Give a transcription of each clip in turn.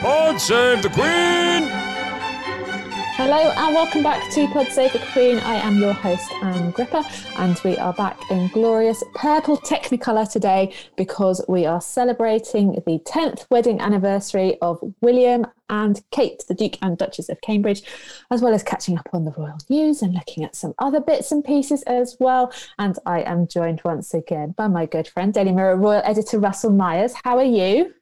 Pod Save the Queen! Hello and welcome back to Pod Save the Queen. I am your host, Anne Gripper, and we are back in glorious purple Technicolor today because we are celebrating the 10th wedding anniversary of William and Kate, the Duke and Duchess of Cambridge, as well as catching up on the royal news and looking at some other bits and pieces as well. And I am joined once again by my good friend, Daily Mirror Royal Editor Russell Myers. How are you?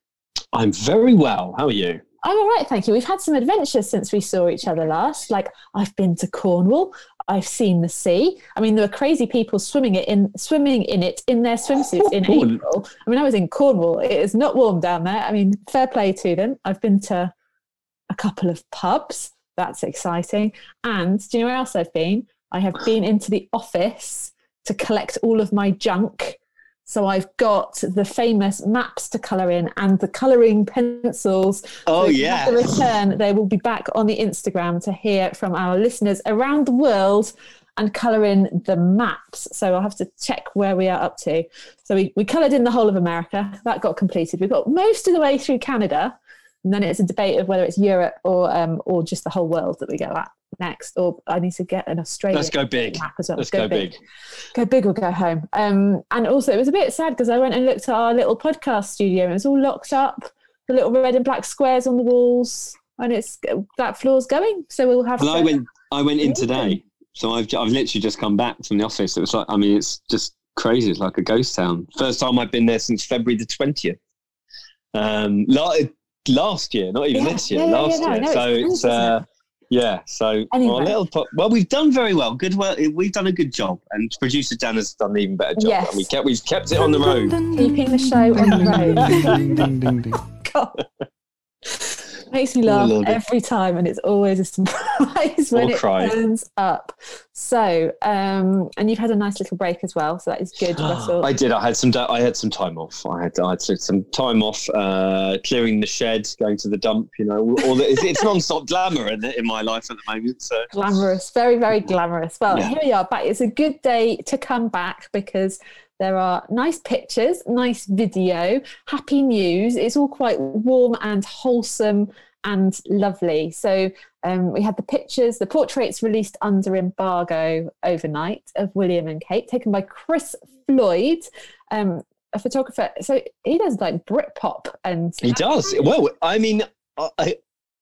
I'm very well. How are you? I'm all right, thank you. We've had some adventures since we saw each other last. Like, I've been to Cornwall. I've seen the sea. I mean, there were crazy people swimming in it in their swimsuits in April. I mean, I was in Cornwall. It is not warm down there. I mean, fair play to them. I've been to a couple of pubs. That's exciting. And do you know where else I've been? I have been into the office to collect all of my junk. So I've got the famous maps to colour in and the colouring pencils. Oh, yeah. At the return, they will be back on the Instagram to hear from our listeners around the world and colour in the maps. So I'll have to check where we are up to. So we coloured in the whole of America. That got completed. We got most of the way through Canada. And then it's a debate of whether it's Europe or just the whole world that we go at next. Or I need to get an Australian map as well. Let's go big. Let's go big. Go big or go home. And also, it was a bit sad because I went and looked at our little podcast studio and it was all locked up, the little red and black squares on the walls, and it's that floor's going. So we'll have. Well, I went in today, so I've literally just come back from the office. It was like, I mean, it's just crazy. It's like a ghost town. First time I've been there since February the 20th. Last year, not even this year. Last year. Anyway. We've done very well. Good work. We've done a good job, and producer Dan has done an even better job. Yes. We've kept it on the road, keeping the show on the road. God, makes me laugh every time, and it's always a surprise when it turns up. So, and you've had a nice little break as well, so that is good, Russell. I did. I had some time off. I had some time off, clearing the shed, going to the dump. You know, it's non-stop glamour in my life at the moment. So glamorous, very, very glamorous. Well, yeah. Here we are back. It's a good day to come back because there are nice pictures, nice video, happy news. It's all quite warm and wholesome and lovely. So we had the portraits released under embargo overnight of William and Kate, taken by Chris Floyd, a photographer. So he does like Britpop. He does. Well, I mean,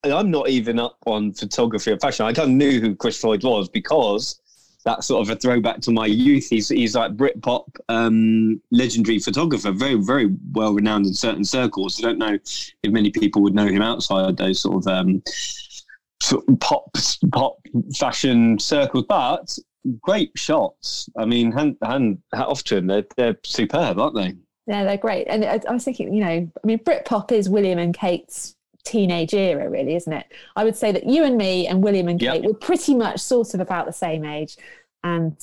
I'm not even up on photography or fashion. I kind of knew who Chris Floyd was because that's sort of a throwback to my youth. He's like Britpop, legendary photographer, very, very well renowned in certain circles. I don't know if many people would know him outside those sort of pop fashion circles, but great shots. I mean, hat off to him. They're superb, aren't they? Yeah, they're great. And I was thinking, you know, I mean, Britpop is William and Kate's teenage era, really, isn't it? I would say that you and me and William and Kate were pretty much sort of about the same age and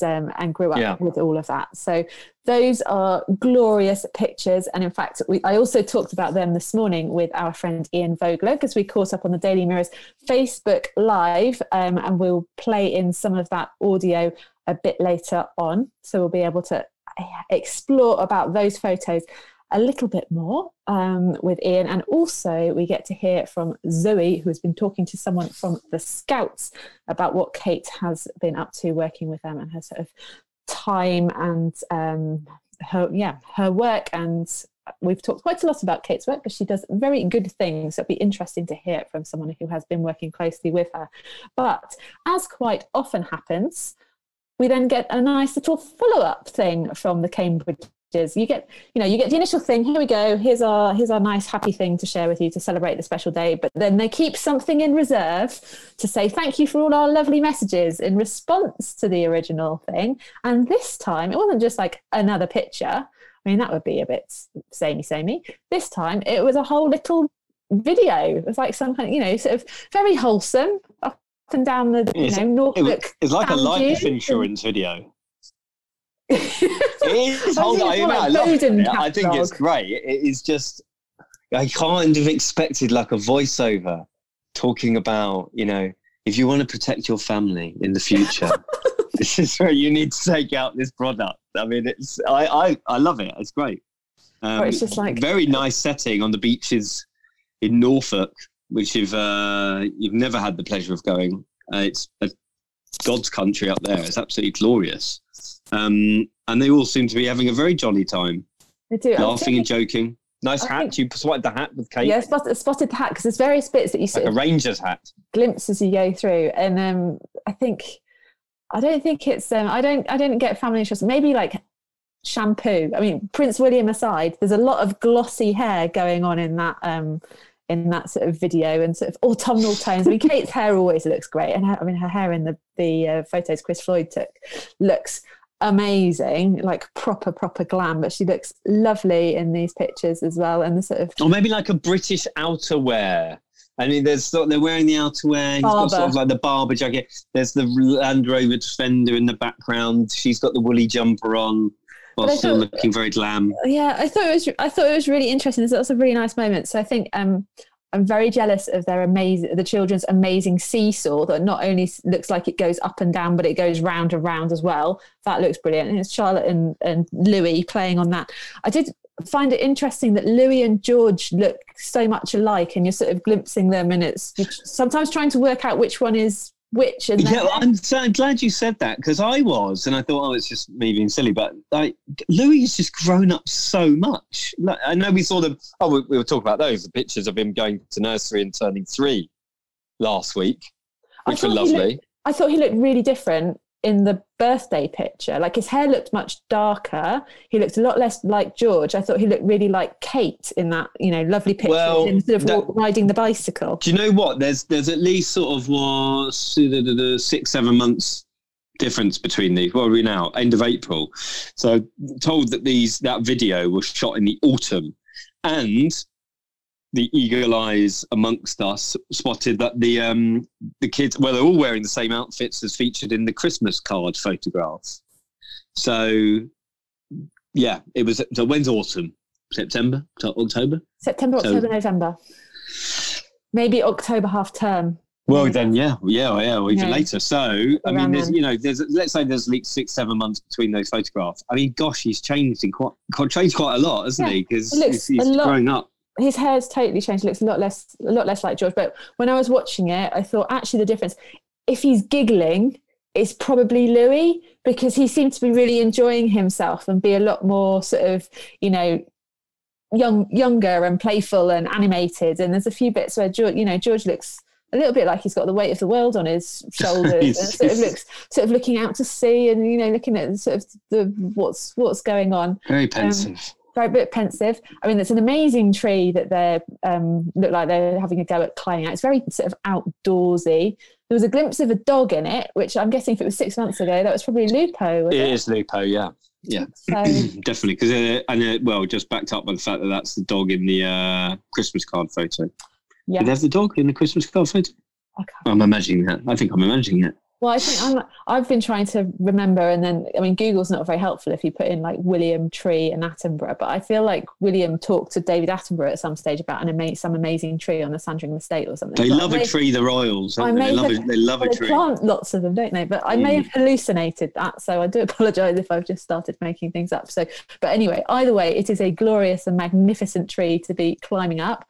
grew up with all of that. So those are glorious pictures. And in fact, I also talked about them this morning with our friend Ian Vogler because we caught up on the Daily Mirror's Facebook Live, and we'll play in some of that audio a bit later on. So we'll be able to explore about those photos a little bit more with Ian, and also we get to hear from Zoe, who has been talking to someone from the Scouts about what Kate has been up to working with them and her sort of time and her work. And we've talked quite a lot about Kate's work, but she does very good things. So it'd be interesting to hear from someone who has been working closely with her. But as quite often happens, we then get a nice little follow-up thing from the Cambridge. You get the initial thing. Here we go. Here's our nice happy thing to share with you to celebrate the special day. But then they keep something in reserve to say thank you for all our lovely messages in response to the original thing. And this time it wasn't just like another picture. I mean, that would be a bit samey. This time it was a whole little video. It was like some kind of, you know, sort of very wholesome, up and down the, Norfolk. It's like a life insurance video. I think it's great. It is just, I kind of expected like a voiceover talking about, you know, if you want to protect your family in the future, this is where you need to take out this product. I mean, it's I love it. It's great. It's just like very nice setting on the beaches in Norfolk, which you've never had the pleasure of going. It's God's country up there. It's absolutely glorious. And they all seem to be having a very jolly time. They do. Laughing and joking. Nice hat. You spotted the hat with Kate. Yeah, spotted the hat because there's various bits that you see. Like a Ranger's hat. Glimpse as you go through. And I don't get family insurance. Maybe like shampoo. I mean, Prince William aside, there's a lot of glossy hair going on in that sort of video and sort of autumnal tones. I mean, Kate's hair always looks great. And her hair in the photos Chris Floyd took looks amazing, like proper glam, but she looks lovely in these pictures as well. And the sort of, or maybe like a British outerwear. I mean, they're wearing the outerwear. He's got sort of like the barber jacket. There's the Land Rover Defender in the background. She's got the woolly jumper on, while still looking very glam. Yeah, I thought it was really interesting. There's lots of really nice moments. So I think I'm very jealous of the children's amazing seesaw that not only looks like it goes up and down, but it goes round and round as well. That looks brilliant. And it's Charlotte and Louis playing on that. I did find it interesting that Louis and George look so much alike, and you're sort of glimpsing them, and it's sometimes trying to work out which one is which. And yeah, I'm glad you said that, because I was, and I thought, oh, it's just me being silly, but like Louis has just grown up so much. Like, I know we saw them. Oh, we were talking about the pictures of him going to nursery and turning 3 last week, which were lovely. I thought he looked really different in the birthday picture. Like, his hair looked much darker. He looked a lot less like George. I thought he looked really like Kate in that, you know, lovely picture riding the bicycle. Do you know what? There's at least sort of 6-7 months difference between these. What are we now? End of April. So I'm told that that video was shot in the autumn, and the eagle eyes amongst us spotted that the kids, well, they're all wearing the same outfits as featured in the Christmas card photographs. So, yeah, it was. So when's autumn? September, October? September, October, November. Maybe October half term. Well, then, yeah, or even later. So, I mean, let's say there's at least 6-7 months between those photographs. I mean, gosh, he's changed quite a lot, hasn't he? Because he's growing up. His hair's totally changed. It looks a lot less like George. But when I was watching it, I thought, actually, the difference, if he's giggling, it's probably Louis, because he seemed to be really enjoying himself and be a lot more sort of, you know, younger and playful and animated. And there's a few bits where George looks a little bit like he's got the weight of the world on his shoulders, and sort of looking out to sea, and, you know, looking at sort of what's going on. Very pensive. Very bit pensive. I mean, it's an amazing tree that they look like they're having a go at climbing out. It's very sort of outdoorsy. There was a glimpse of a dog in it, which I'm guessing if it was 6 months ago, that was probably Lupo. It is Lupo, yeah. Yeah, so, definitely. Because just backed up by the fact that that's the dog in the Christmas card photo. Yeah. Did they have the dog in the Christmas card photo? I'm imagining that. I think I'm imagining it. Well, I think I've been trying to remember, and then, I mean, Google's not very helpful if you put in like William tree and Attenborough, but I feel like William talked to David Attenborough at some stage about some amazing tree on the Sandringham estate or something. They love a tree, the Royals. They love a tree. They plant lots of them, don't they? But I may have hallucinated that, so I do apologise if I've just started making things up. So, but anyway, either way, it is a glorious and magnificent tree to be climbing up.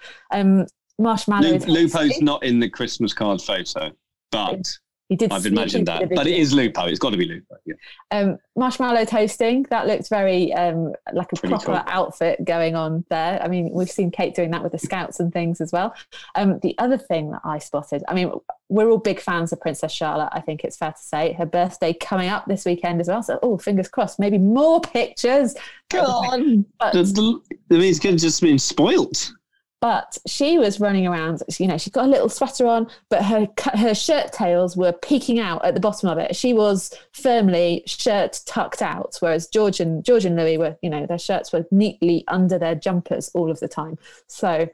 Marshmallow. Lupo's not in the Christmas card photo, but. I've imagined that, but it is Lupo. It's got to be Lupo. Yeah. Marshmallow toasting. That looked very like a proper outfit going on there. I mean, we've seen Kate doing that with the Scouts and things as well. The other thing that I spotted, I mean, we're all big fans of Princess Charlotte, I think it's fair to say. Her birthday coming up this weekend as well. So, fingers crossed, maybe more pictures. Come on. But it's going to just mean spoilt. But she was running around, you know, she's got a little sweater on, but her shirt tails were peeking out at the bottom of it. She was firmly shirt tucked out, whereas George and Louis were, you know, their shirts were neatly under their jumpers all of the time. So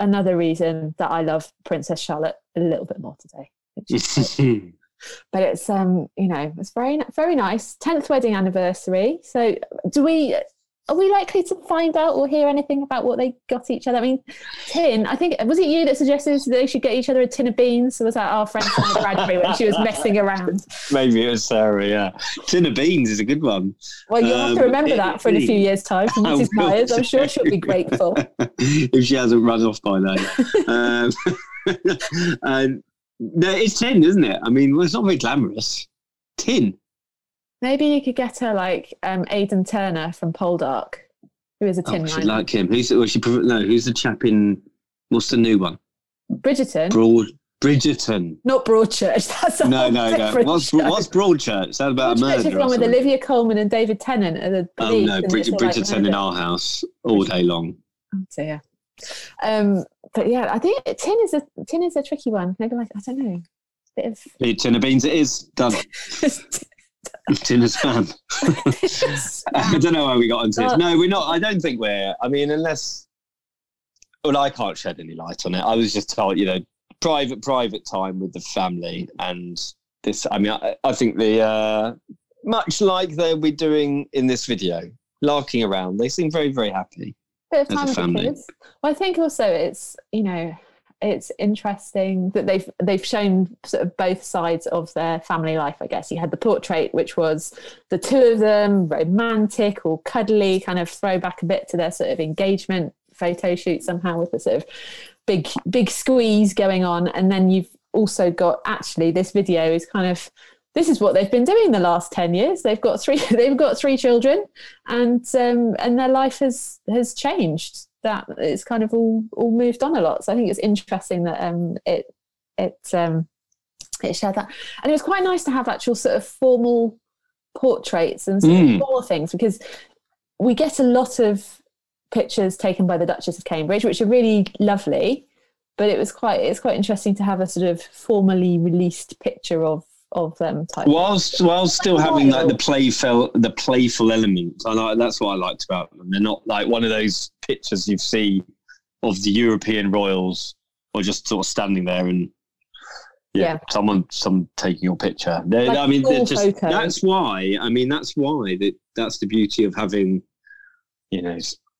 another reason that I love Princess Charlotte a little bit more today. But it's, you know, it's very, very nice. 10th wedding anniversary. So are we likely to find out or hear anything about what they got each other? I mean, I think, was it you that suggested they should get each other a tin of beans? Or was that our friend Sarah Bradbury when she was messing around? Maybe it was Sarah, yeah. Tin of beans is a good one. Well, you'll have to remember that for in a few years' time from Mrs. Myers. I'm sure she'll be grateful. If she hasn't run off by now. No, it's tin, isn't it? I mean, well, it's not very glamorous. Tin. Maybe you could get her like Aidan Turner from Poldark, who is a tin miner. I like him. Who's the chap in, what's the new one? Bridgerton. Bridgerton. Not Broadchurch. That's no. What's Broadchurch? Is that about a murder? Broadchurch is one with Olivia Colman and David Tennant. Bridgerton in our house all day long. Oh dear. But yeah, I think tin is a tricky one. Maybe like, I don't know. A tin of beans it is. Done. Tin of spam. I don't know why we got into this. No, we're not. I don't think we're. I mean, unless. Well, I can't shed any light on it. I was just told, you know, private time with the family, and this. I mean, I think the much like they'll be doing in this video, larking around. They seem very, very happy. Bit of time as a family. With the kids. Well, I think also it's, you know, it's interesting that they've shown sort of both sides of their family life, I guess. You had the portrait, which was the two of them, romantic or cuddly, kind of throwback a bit to their sort of engagement photo shoot somehow with the sort of big squeeze going on. And then you've also got, actually, this video is kind of, this is what they've been doing the last 10 years. They've got three children, and their life has changed. That it's kind of all moved on a lot. So I think it's interesting that it shared that. And it was quite nice to have actual sort of formal portraits and sort of formal things, because we get a lot of pictures taken by the Duchess of Cambridge, which are really lovely, but it's quite interesting to have a sort of formally released picture of them type whilst still having like the playful elements. That's what I liked about them. They're not like one of those pictures you see of the European royals or just sort of standing there and someone taking your picture. Like, I mean, just, that's the beauty of having, you know,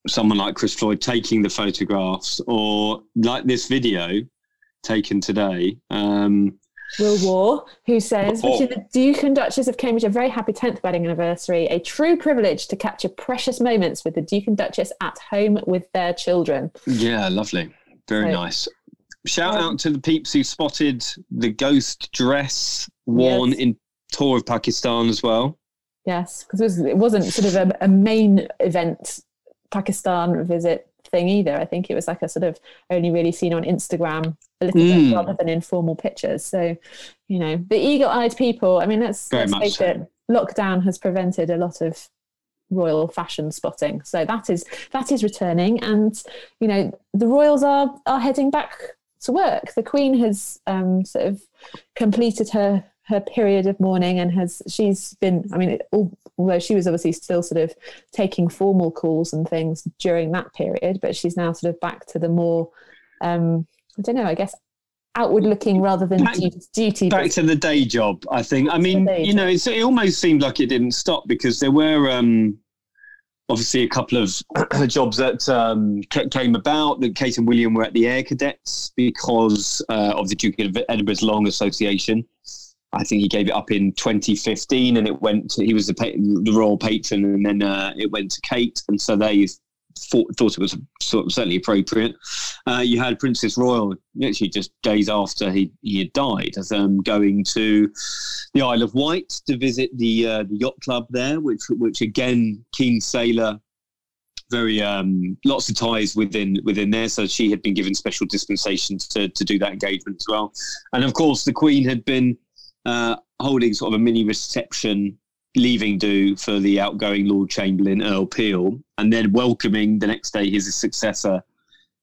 someone like Chris Floyd taking the photographs, or like this video taken today. Will War, who says, wishing the Duke and Duchess of Cambridge a very happy 10th wedding anniversary, a true privilege to capture precious moments with the Duke and Duchess at home with their children. Yeah, lovely. Very nice. Shout out to the peeps who spotted the ghost dress worn in tour of Pakistan as well. Yes, because it wasn't sort of a main event Pakistan visit thing either. I think it was like a sort of only really seen on Instagram a little bit rather than in formal pictures. So, you know, the eagle-eyed people, I mean, let's face it, lockdown has prevented a lot of royal fashion spotting. So that is returning, and, you know, the royals are heading back to work. The Queen has sort of completed her period of mourning, and she's been, I mean, although she was obviously still sort of taking formal calls and things during that period, but she's now sort of back to the more, I don't know, I guess, outward looking rather than duty. Back to the day job, I think. I mean, you know, it almost seemed like it didn't stop, because there were obviously a couple of jobs that came about, that Kate and William were at the Air Cadets because of the Duke of Edinburgh's long association. I think he gave it up in 2015, and it went to, he was the royal patron, and then it went to Kate, and so they thought it was sort of certainly appropriate. You had Princess Royal, literally just days after he had died, as going to the Isle of Wight to visit the yacht club there, which again, keen sailor, very lots of ties within there. So she had been given special dispensation to do that engagement as well, and of course the Queen had been holding sort of a mini reception, leaving do for the outgoing Lord Chamberlain Earl Peel, and then welcoming the next day his successor,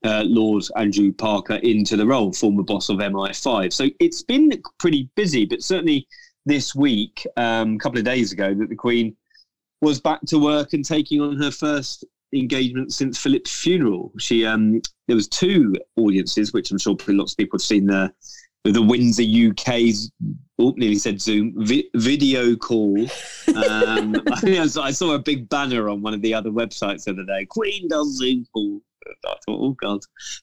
Lord Andrew Parker, into the role, former boss of MI5. So it's been pretty busy, but certainly this week, a couple of days ago, that the Queen was back to work and taking on her first engagement since Philip's funeral. She there was two audiences, which I'm sure lots of people have seen there. The Windsor UK's, nearly said Zoom, video call. I saw a big banner on one of the other websites the other day. Queen does Zoom call. I thought, oh God,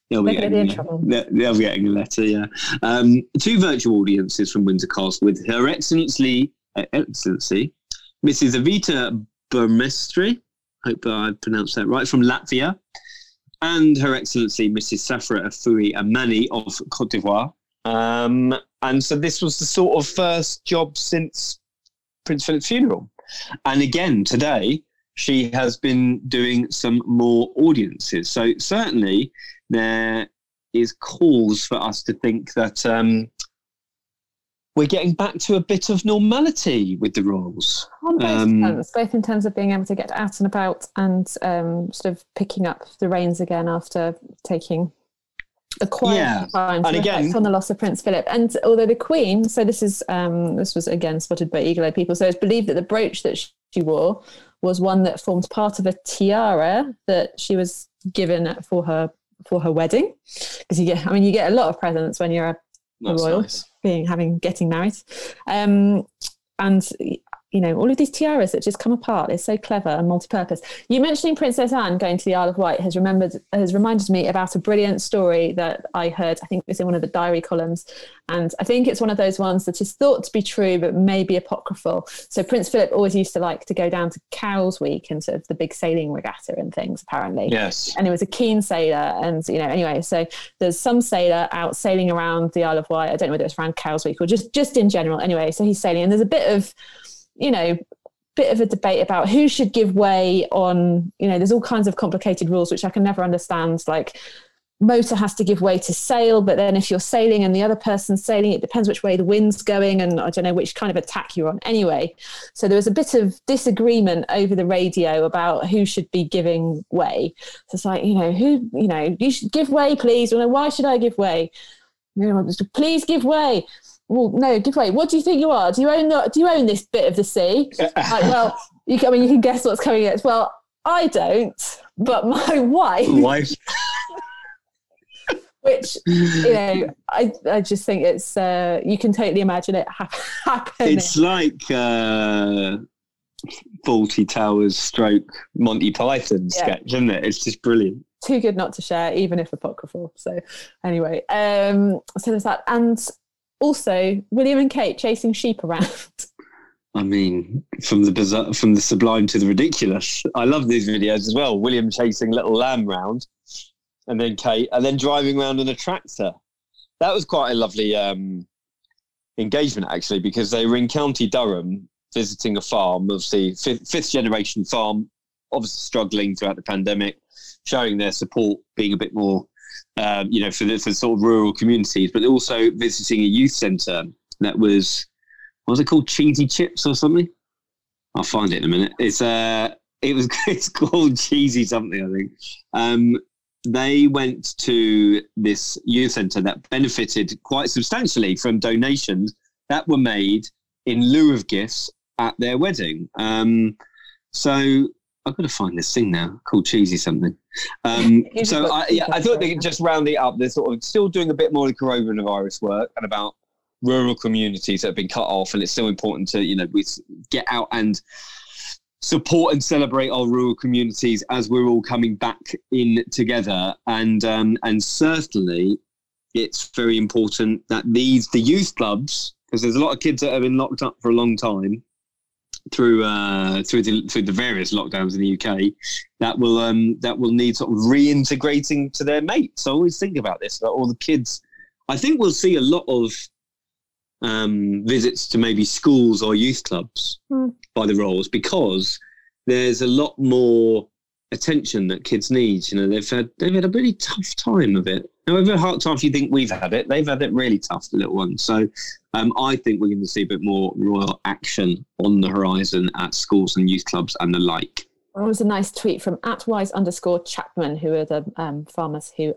they'll be getting a letter, yeah. Two virtual audiences from Windsor Castle with Her Excellency, Mrs. Evita Burmestre, hope I pronounced that right, from Latvia, and Her Excellency, Mrs. Safra Afoui Amani of Cote d'Ivoire. And so this was the sort of first job since Prince Philip's funeral. And again, today, she has been doing some more audiences. So certainly there is cause for us to think that we're getting back to a bit of normality with the royals. On both fronts, both in terms of being able to get out and about and sort of picking up the reins again after taking the quiet time to reflect on the loss of Prince Philip. And although the Queen, so this was again spotted by eagle-eyed people, so it's believed that the brooch that she wore was one that formed part of a tiara that she was given for her wedding. Because you get a lot of presents when you're a royal, nice. Getting married. And all of these tiaras that just come apart is so clever and multi-purpose. You mentioning Princess Anne going to the Isle of Wight has reminded me about a brilliant story that I heard. I think it was in one of the diary columns, and I think it's one of those ones that is thought to be true but may be apocryphal. So Prince Philip always used to like to go down to Cowes Week and sort of the big sailing regatta and things, apparently. Yes. And he was a keen sailor, and anyway, so there's some sailor out sailing around the Isle of Wight. I don't know whether it's around Cowes Week or just in general. Anyway, so he's sailing, and there's a bit of a debate about who should give way on, there's all kinds of complicated rules, which I can never understand. Like motor has to give way to sail, but then if you're sailing and the other person's sailing, it depends which way the wind's going. And I don't know which kind of attack you're on anyway. So there was a bit of disagreement over the radio about who should be giving way. So it's like, you should give way, please. Well, why should I give way? Please give way. Well, no, give way. What do you think you are? Do you own this bit of the sea? Well, you can guess what's coming next. Well, I don't, but my wife. Which, I just think it's, you can totally imagine it happening. It's like Faulty Towers / Monty Python sketch, isn't it? It's just brilliant. Too good not to share, even if apocryphal. So anyway, so there's that. And also, William and Kate chasing sheep around. I mean, from the sublime to the ridiculous. I love these videos as well. William chasing little lamb round, and then Kate, and then driving around in a tractor. That was quite a lovely engagement, actually, because they were in County Durham visiting a farm, obviously, fifth generation farm, obviously struggling throughout the pandemic, showing their support, being a bit more for sort of rural communities, but also visiting a youth centre that was, what was it called? Cheesy Chips or something? I'll find it in a minute. It's called Cheesy something, I think. They went to this youth centre that benefited quite substantially from donations that were made in lieu of gifts at their wedding. So I've got to find this thing now called Cheesy something. I thought they could just round it up. They're sort of still doing a bit more of the coronavirus work and about rural communities that have been cut off. And it's still important to, we get out and support and celebrate our rural communities as we're all coming back in together. And certainly it's very important that the youth clubs, because there's a lot of kids that have been locked up for a long time, through the various lockdowns in the UK, that will need sort of reintegrating to their mates. I always think about this, about all the kids. I think we'll see a lot of visits to maybe schools or youth clubs by the royals, because there's a lot more attention that kids need. They've had a really tough time of it. However hard time you think we've had it, they've had it really tough, the little ones. So I think we're going to see a bit more royal action on the horizon at schools and youth clubs and the like. Well, it was a nice tweet from @wise_Chapman, who are the farmers who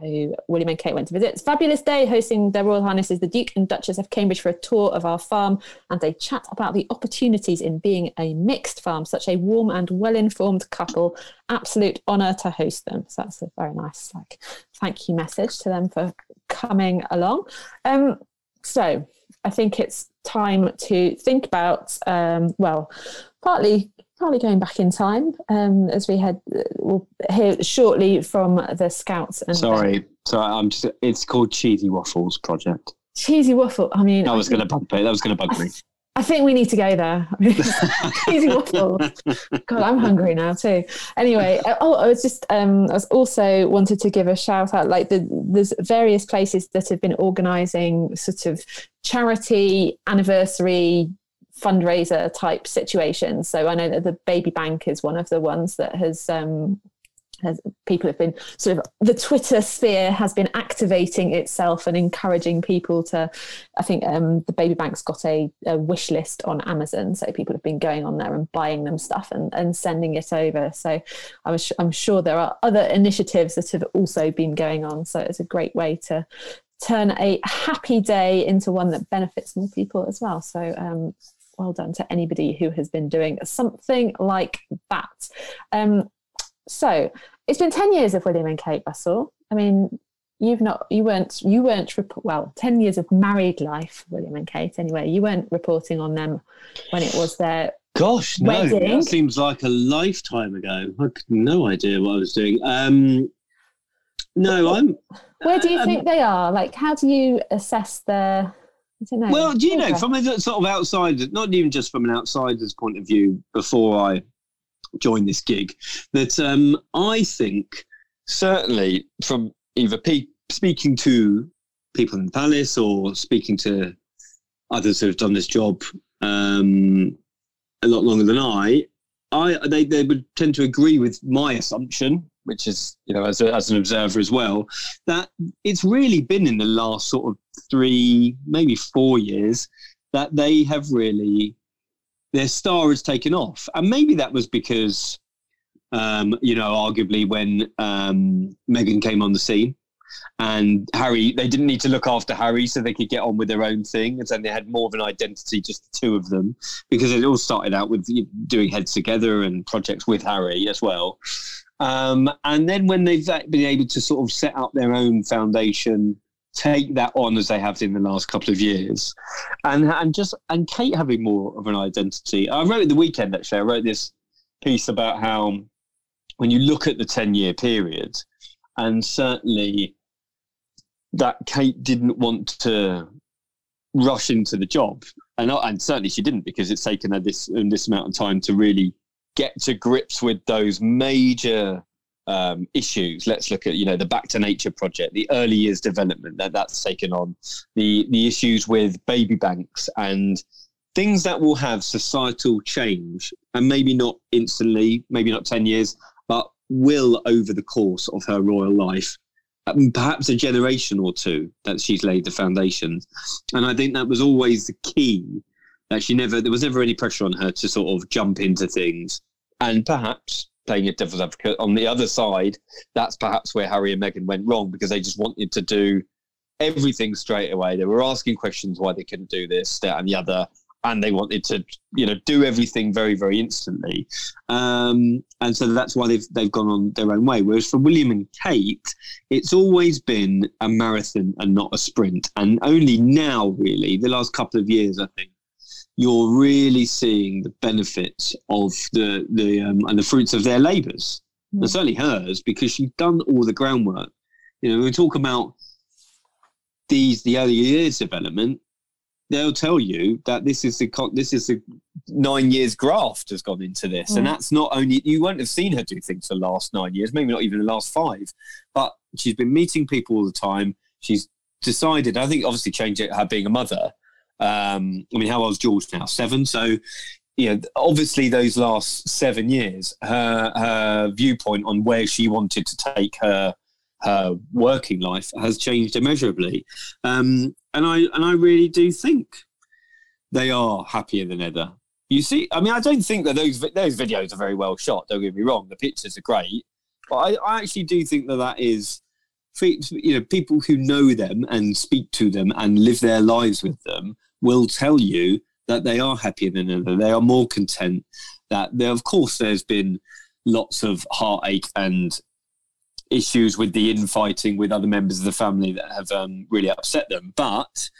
who William and Kate went to visit. It's a fabulous day hosting their Royal Highnesses, the Duke and Duchess of Cambridge, for a tour of our farm, and they chat about the opportunities in being a mixed farm. Such a warm and well-informed couple. Absolute honour to host them. So that's a very nice, like, thank you message to them for coming along. So I think it's time to think about, partly going back in time, as we'll hear shortly from the Scouts. And it's called Cheesy Waffles Project. Cheesy Waffle. I mean, that was going to bug me. I think we need to go there. Cheesy Waffle. God, I'm hungry now too. Anyway, I also wanted to give a shout out. Like, there's various places that have been organising sort of charity anniversary fundraiser type situations. So I know that the Baby Bank is one of the ones that has people have been sort of, the Twitter sphere has been activating itself and encouraging people to, I think the Baby Bank's got a wish list on Amazon, so people have been going on there and buying them stuff and sending it over. So I'm sure there are other initiatives that have also been going on, so it's a great way to turn a happy day into one that benefits more people as well. So well done to anybody who has been doing something like that. So it's been 10 years of William and Kate, Russell. I mean, you weren't 10 years of married life, William and Kate. Anyway, you weren't reporting on them when it was their wedding. No, that seems like a lifetime ago. I had no idea what I was doing. Where do you think they are? Like, how do you assess their? I don't know. Well, do you know, from a sort of outsider, not even just from an outsider's point of view, before I joined this gig, that I think certainly from either speaking to people in the palace or speaking to others who have done this job a lot longer than they would tend to agree with my assumption, which is, you know, as an observer as well, that it's really been in the last sort of 3, maybe 4 years that they have really, their star has taken off. And maybe that was because, you know, arguably when Meghan came on the scene and Harry, they didn't need to look after Harry, so they could get on with their own thing. And then they had more of an identity, just the two of them, because it all started out with doing Heads Together and projects with Harry as well. And then when they've been able to sort of set up their own foundation, take that on as they have in the last couple of years, and Kate having more of an identity. I wrote at the weekend, actually, I wrote this piece about how when you look at the 10-year period, and certainly that Kate didn't want to rush into the job, and certainly she didn't, because it's taken her this amount of time to really get to grips with those major issues. Let's look at, you know, the Back to Nature project, the early years development that's taken on, the issues with baby banks and things that will have societal change, and maybe not instantly, maybe not 10 years, but will over the course of her royal life, perhaps a generation or two, that she's laid the foundations. And I think that was always the key. There was never any pressure on her to sort of jump into things. And perhaps, playing a devil's advocate, on the other side, that's perhaps where Harry and Meghan went wrong, because they just wanted to do everything straight away. They were asking questions why they couldn't do this, that and the other, and they wanted to, you know, do everything very, very instantly. And so that's why they've gone on their own way. Whereas for William and Kate, it's always been a marathon and not a sprint. And only now, really, the last couple of years, I think, you're really seeing the benefits of the and the fruits of their labours, and certainly hers, because she's done all the groundwork. You know, we talk about the early years development. They'll tell you that this is the 9 years graft has gone into this, and that's not only, you won't have seen her do things the last 9 years, maybe not even the last 5, but she's been meeting people all the time. She's decided, I think, obviously, change it, her being a mother. I mean, how old's George now? 7. So, you know, obviously those last 7 years, her viewpoint on where she wanted to take her working life has changed immeasurably. And I really do think they are happier than ever. You see, I mean, I don't think that those videos are very well shot. Don't get me wrong. The pictures are great. But I actually do think that is you know, people who know them and speak to them and live their lives with them will tell you that they are happier than ever. They are more content. That there, of course, there's been lots of heartache and issues with the infighting with other members of the family that have really upset them, but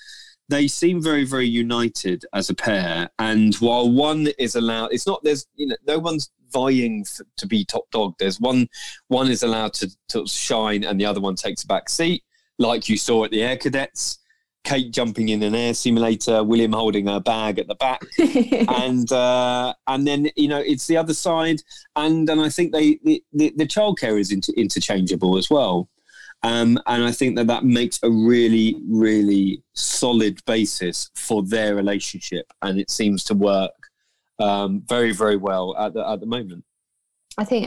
they seem very, very united as a pair. And while one is allowed, it's not, there's, you know, no one's vying to be top dog. There's one is allowed to shine and the other one takes a back seat, like you saw at the Air Cadets. Kate jumping in an air simulator, William holding her bag at the back, and then, you know, it's the other side, and I think the childcare is interchangeable as well, and I think that makes a really, really solid basis for their relationship, and it seems to work very, very well at the moment. I think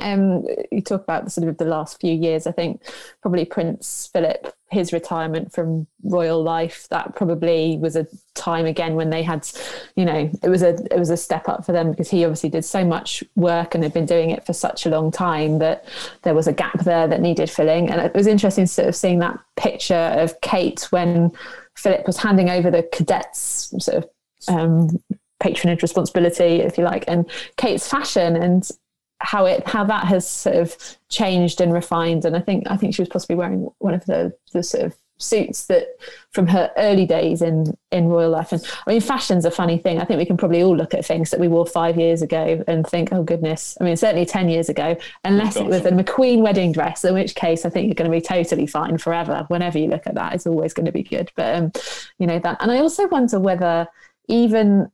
you talk about sort of the last few years. I think probably Prince Philip, his retirement from royal life, that probably was a time again when they had, you know, it was a step up for them, because he obviously did so much work and had been doing it for such a long time that there was a gap there that needed filling. And it was interesting sort of seeing that picture of Kate when Philip was handing over the cadets sort of patronage responsibility, if you like, and Kate's fashion and how that has sort of changed and refined. And I think she was possibly wearing one of the sort of suits that from her early days in royal life. And I mean, fashion's a funny thing. I think we can probably all look at things that we wore 5 years ago and think, oh goodness. I mean, certainly 10 years ago, unless it was a McQueen wedding dress, in which case I think you're going to be totally fine forever. Whenever you look at that, it's always going to be good. But you know that. And I also wonder whether even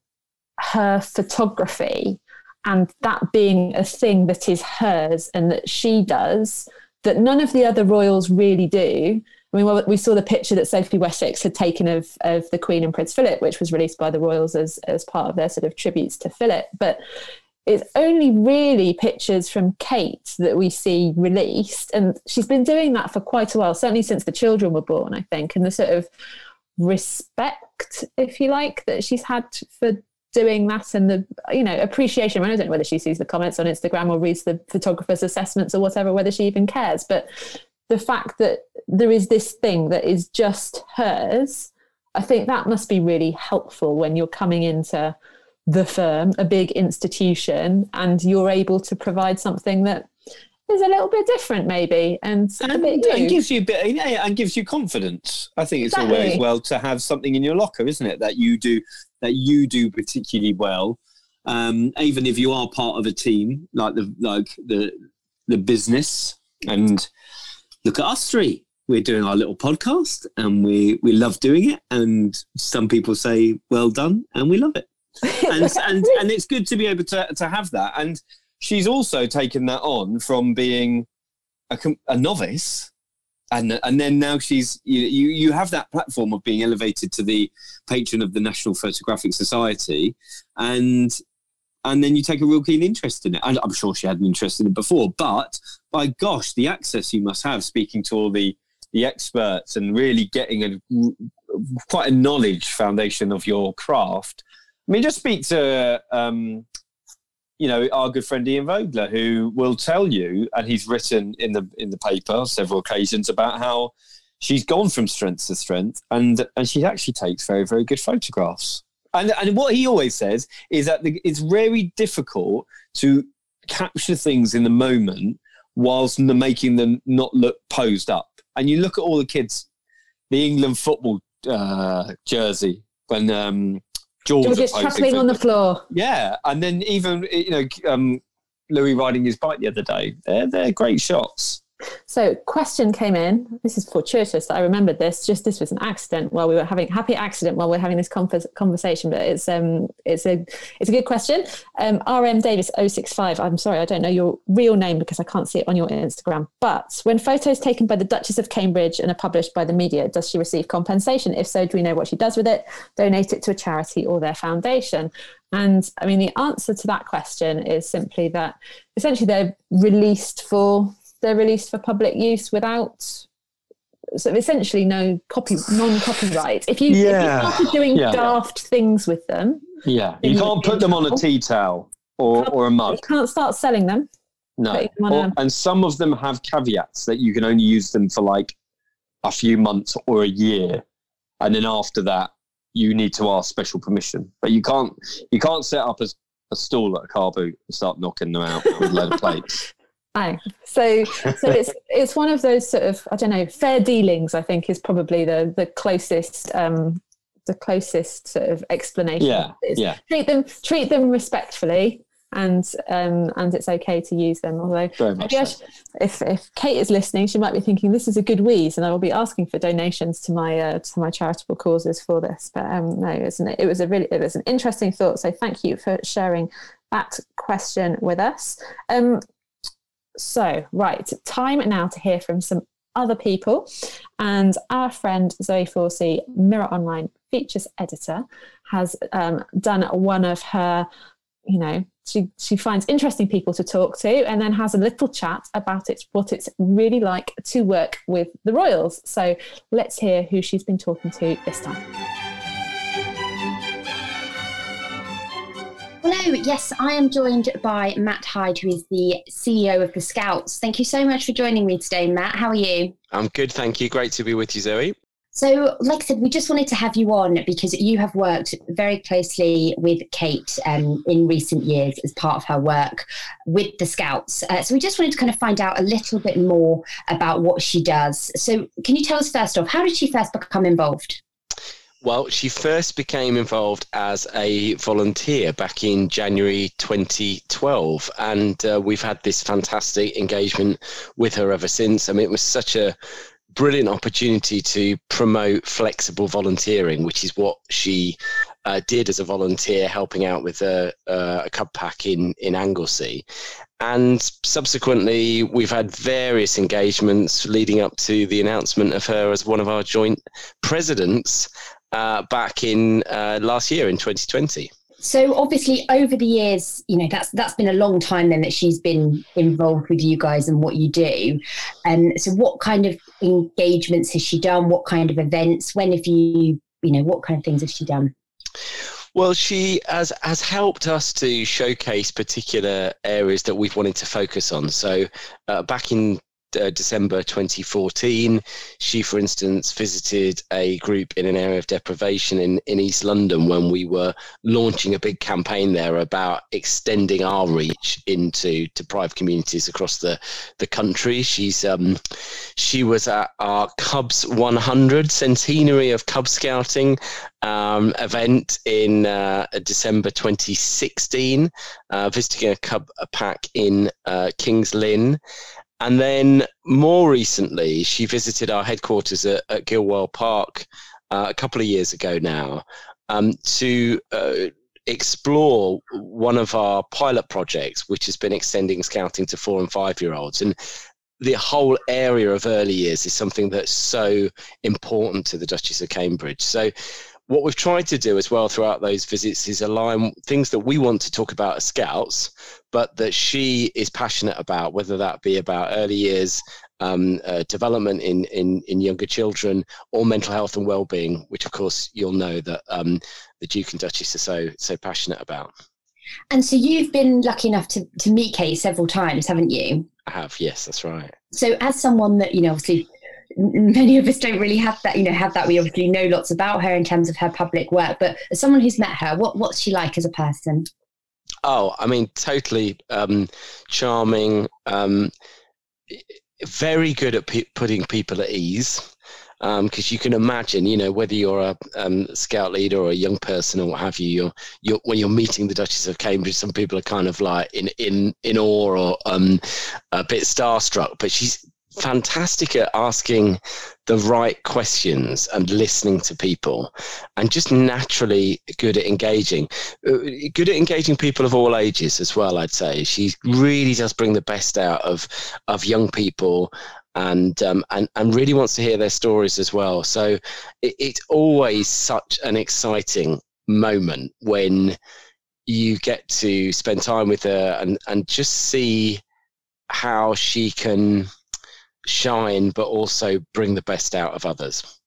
her photography, and that being a thing that is hers and that she does, that none of the other royals really do. I mean, well, we saw the picture that Sophie Wessex had taken of the Queen and Prince Philip, which was released by the royals as part of their sort of tributes to Philip. But it's only really pictures from Kate that we see released. And she's been doing that for quite a while, certainly since the children were born, I think. And the sort of respect, if you like, that she's had for doing that, and the, you know, appreciation. I mean, I don't know whether she sees the comments on Instagram or reads the photographer's assessments or whatever, whether she even cares, but the fact that there is this thing that is just hers, I think that must be really helpful when you're coming into the firm, a big institution, and you're able to provide something that is a little bit different maybe, and gives you a bit, yeah, and gives you confidence. I think it's always well to have something in your locker, isn't it, that you do particularly well, even if you are part of a team like the business. And look at us three, we're doing our little podcast and we love doing it, and some people say well done and we love it, and it's good to be able to have that. And she's also taken that on from being a novice, and then now she's you have that platform of being elevated to the patron of the National Photographic Society, and then you take a real keen interest in it. And I'm sure she had an interest in it before, but by gosh, the access you must have speaking to all the experts and really getting quite a knowledge foundation of your craft. I mean, just speak to you know, our good friend Ian Vogler, who will tell you, and he's written in the paper several occasions about how she's gone from strength to strength, and she actually takes very, very good photographs. And what he always says is that it's very difficult to capture things in the moment whilst making them not look posed up. And you look at all the kids, the England football jersey, when George is chuckling on the floor. Yeah, and then even, you know, Louis riding his bike the other day. They're great shots. So, question came in. This is fortuitous that I remembered this. Just this was an accident while we were having this conversation. But it's a good question. RM Davis 065. I'm sorry, I don't know your real name because I can't see it on your Instagram. But when photos taken by the Duchess of Cambridge and are published by the media, does she receive compensation? If so, do we know what she does with it? Donate it to a charity or their foundation? And I mean, the answer to that question is simply that essentially they're released for public use without sort of essentially non-copyright. If you started doing daft things with them. Yeah. You can't put them on a tea towel or a mug. You can't start selling them. No. And some of them have caveats that you can only use them for like a few months or a year. And then after that, you need to ask special permission. But you can't set up a stall at a car boot and start knocking them out with a load of plates. Aye. So it's one of those sort of, I don't know, fair dealings, I think, is probably the closest sort of explanation. Yeah. Treat them respectfully, and it's okay to use them. Although if Kate is listening, she might be thinking this is a good wheeze, and I will be asking for donations to my charitable causes for this. But it was an interesting thought. So thank you for sharing that question with us. So, right, time now to hear from some other people. And our friend Zoe Forsey, Mirror Online Features Editor, has done one of her, you know, she finds interesting people to talk to and then has a little chat about what it's really like to work with the royals. So let's hear who she's been talking to this time. Hello, yes, I am joined by Matt Hyde, who is the CEO of the Scouts. Thank you so much for joining me today, Matt. How are you? I'm good, thank you. Great to be with you, Zoe. So, like I said, we just wanted to have you on because you have worked very closely with Kate in recent years as part of her work with the Scouts. So we just wanted to kind of find out a little bit more about what she does. So can you tell us first off, how did she first become involved? Well, she first became involved as a volunteer back in January 2012, and we've had this fantastic engagement with her ever since. I mean, it was such a brilliant opportunity to promote flexible volunteering, which is what she did as a volunteer, helping out with a cub pack in Anglesey. And subsequently, we've had various engagements leading up to the announcement of her as one of our joint presidents back in last year in 2020. So obviously over the years, you know, that's been a long time then that she's been involved with you guys and what you do. And so what kind of engagements has she done? What kind of events? When have you know, what kind of things has she done? Well, she has helped us to showcase particular areas that we've wanted to focus on. So back in December 2014, she, for instance, visited a group in an area of deprivation in East London when we were launching a big campaign there about extending our reach into deprived communities across the country. She's she was at our Cubs 100 centenary of Cub Scouting event in December 2016, visiting a Cub pack in King's Lynn. And then more recently, she visited our headquarters at Gilwell Park a couple of years ago now to explore one of our pilot projects, which has been extending scouting to 4 and 5-year-olds. And the whole area of early years is something that's so important to the Duchess of Cambridge. So what we've tried to do as well throughout those visits is align things that we want to talk about as Scouts, but that she is passionate about, whether that be about early years, development in younger children, or mental health and well-being, which of course you'll know that the Duke and Duchess are so passionate about. And so you've been lucky enough to meet Kate several times, haven't you? I have, yes, that's right. So as someone that, you know, obviously many of us don't really have that. We obviously know lots about her in terms of her public work, but as someone who's met her, what's she like as a person? Oh, I mean, totally charming, very good at putting people at ease, because you can imagine, you know, whether you're a scout leader or a young person or what have you, when you're meeting the Duchess of Cambridge, some people are kind of like in awe or a bit starstruck, but she's fantastic at asking the right questions and listening to people, and just naturally good at engaging people of all ages as well. I'd say she really does bring the best out of young people, and really wants to hear their stories as well. So it's always such an exciting moment when you get to spend time with her and just see how she can shine but also bring the best out of others.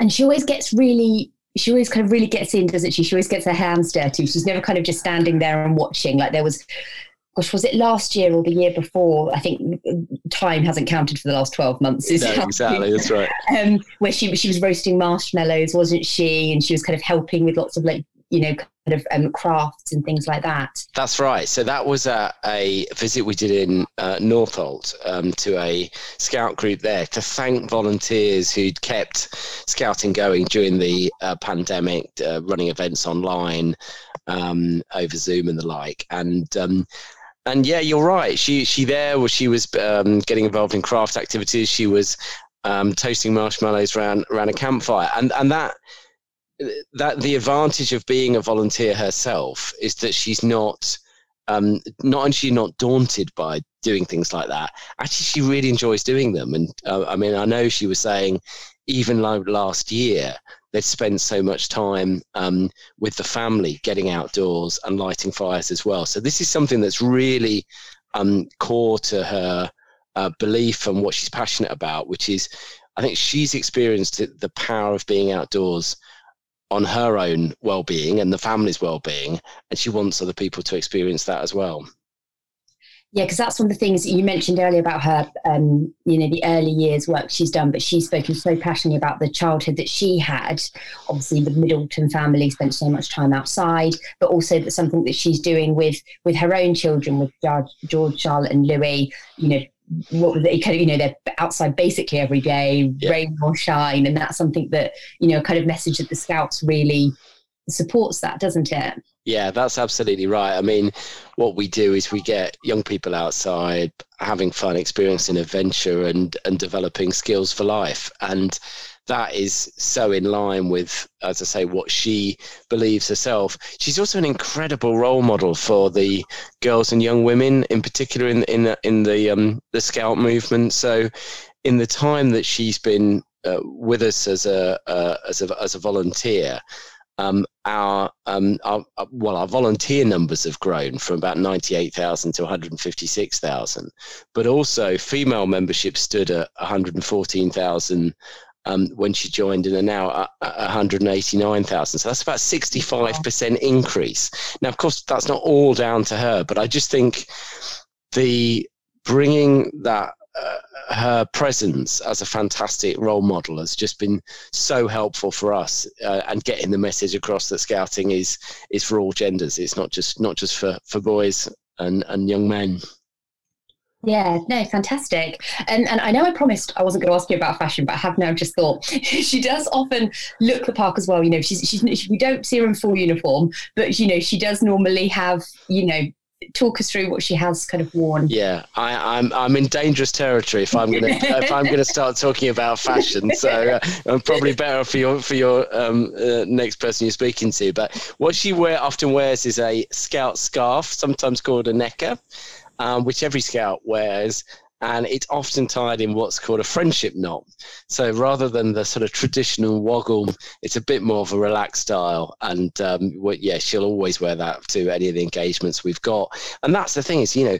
And she always kind of really gets in, doesn't she? She always gets her hands dirty. She's never kind of just standing there and watching. Like there was gosh, was it last year or the year before? I think time hasn't counted for the last 12 months. Exactly, that's right. Where she was roasting marshmallows, wasn't she? And she was kind of helping with lots of like, you know, kind of crafts and things like that. That's right. So that was a visit we did in Northolt to a scout group there to thank volunteers who'd kept scouting going during the pandemic, running events online over Zoom and the like. And yeah, you're right. She was getting involved in craft activities. She was toasting marshmallows around a campfire, and that the advantage of being a volunteer herself is that she's not daunted by doing things like that. Actually, she really enjoys doing them. And I mean, I know she was saying even like last year, they'd spent so much time with the family getting outdoors and lighting fires as well. So this is something that's really core to her belief and what she's passionate about, which is, I think she's experienced the power of being outdoors on her own well-being and the family's well-being, and she wants other people to experience that as well. Yeah, because that's one of the things you mentioned earlier about her, you know, the early years work she's done, but she's spoken so passionately about the childhood that she had. Obviously, the Middleton family spent so much time outside, but also that's something that she's doing with her own children, with George, Charlotte and Louis, you know, what they kind of, you know, they're outside basically every day, yeah, rain or shine, and that's something that, you know, kind of message that the Scouts really supports that, doesn't it? Yeah, that's absolutely right. I mean, what we do is we get young people outside having fun, experiencing adventure and developing skills for life, and that is so in line with, as I say, what she believes herself. She's also an incredible role model for the girls and young women, in particular in the Scout movement. So, in the time that she's been with us as a volunteer, our volunteer numbers have grown from about 98,000 to 156,000, but also female membership stood at 114,000. When she joined, and are now 189,000. So that's about 65% increase. Now, of course, that's not all down to her, but I just think the bringing that her presence as a fantastic role model has just been so helpful for us, and getting the message across that scouting is for all genders. It's not just for boys and young men. Yeah, no, fantastic. And I know I promised I wasn't going to ask you about fashion, but I have now just thought she does often look the park as well. You know, we don't see her in full uniform, but, you know, she does normally have, you know, talk us through what she has kind of worn. Yeah, I'm in dangerous territory if I'm gonna start talking about fashion. So I'm probably better for your next person you're speaking to. But what she often wears is a Scout scarf, sometimes called a necker, which every Scout wears, and it's often tied in what's called a friendship knot. So rather than the sort of traditional woggle, it's a bit more of a relaxed style, and she'll always wear that to any of the engagements we've got. And that's the thing is, you know,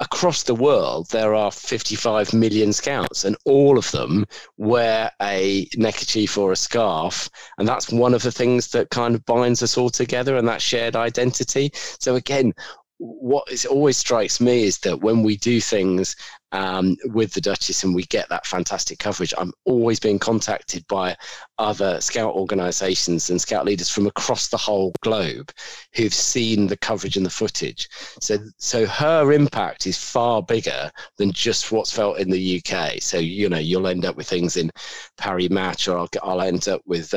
across the world there are 55 million Scouts, and all of them wear a neckerchief or a scarf, and that's one of the things that kind of binds us all together, and that shared identity. So again, what is always strikes me is that when we do things with the Duchess and we get that fantastic coverage, I'm always being contacted by other Scout organisations and Scout leaders from across the whole globe who've seen the coverage and the footage. So her impact is far bigger than just what's felt in the UK. So, you know, you'll end up with things in Paris Match, or I'll end up with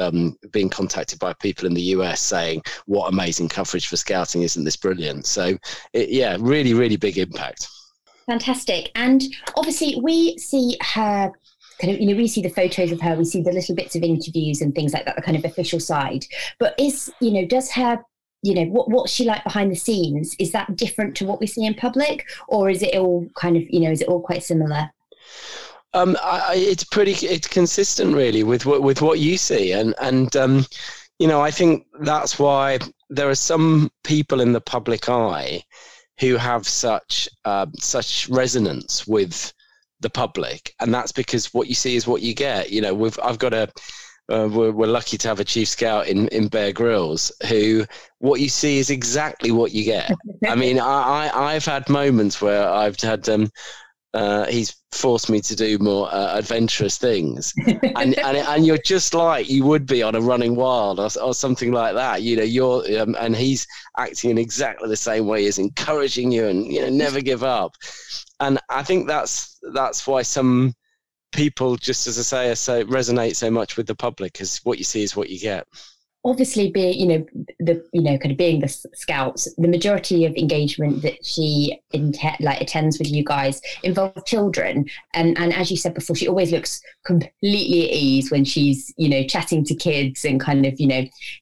being contacted by people in the US saying, what amazing coverage for scouting, isn't this brilliant? So really, really big impact. Fantastic. And obviously we see her kind of, you know, we see the photos of her, we see the little bits of interviews and things like that, the kind of official side, but is, you know, does her, you know, what's she like behind the scenes? Is that different to what we see in public, or is it all kind of, you know, is it all quite similar? It's consistent really with what you see. And you know, I think that's why there are some people in the public eye who have such resonance with the public, and that's because what you see is what you get. You know, I've got a We're lucky to have a chief scout in Bear Grylls, who what you see is exactly what you get. I mean, I've had moments where I've had he's forced me to do more adventurous things, and you're just like you would be on a Running Wild or something like that. You know, you're and he's acting in exactly the same way, is encouraging you and never give up. And I think that's why some people, just as I say, resonate so much with the public, because what you see is what you get. Obviously, being being the Scouts, the majority of engagement that she attends with you guys involve children, and as you said before, she always looks completely at ease when she's chatting to kids and kind of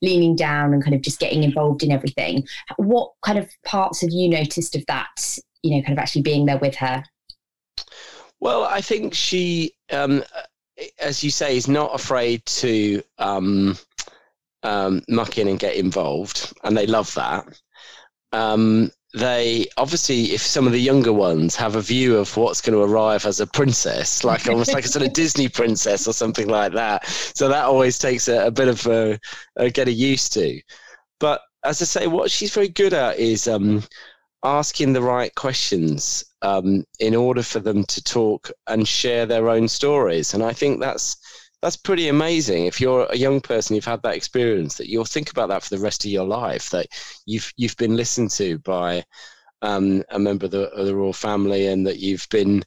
leaning down and kind of just getting involved in everything. What kind of parts have you noticed of that? Kind of actually being there with her. Well, I think she, as you say, is not afraid to muck in and get involved, and they love that. They obviously, if some of the younger ones have a view of what's going to arrive as a princess, like almost like a sort of Disney princess or something like that, so that always takes a bit of a getting used to. But as I say, what she's very good at is asking the right questions in order for them to talk and share their own stories. And I think that's pretty amazing. If you're a young person, you've had that experience, that you'll think about that for the rest of your life, that you've been listened to by a member of the royal family, and that you've been,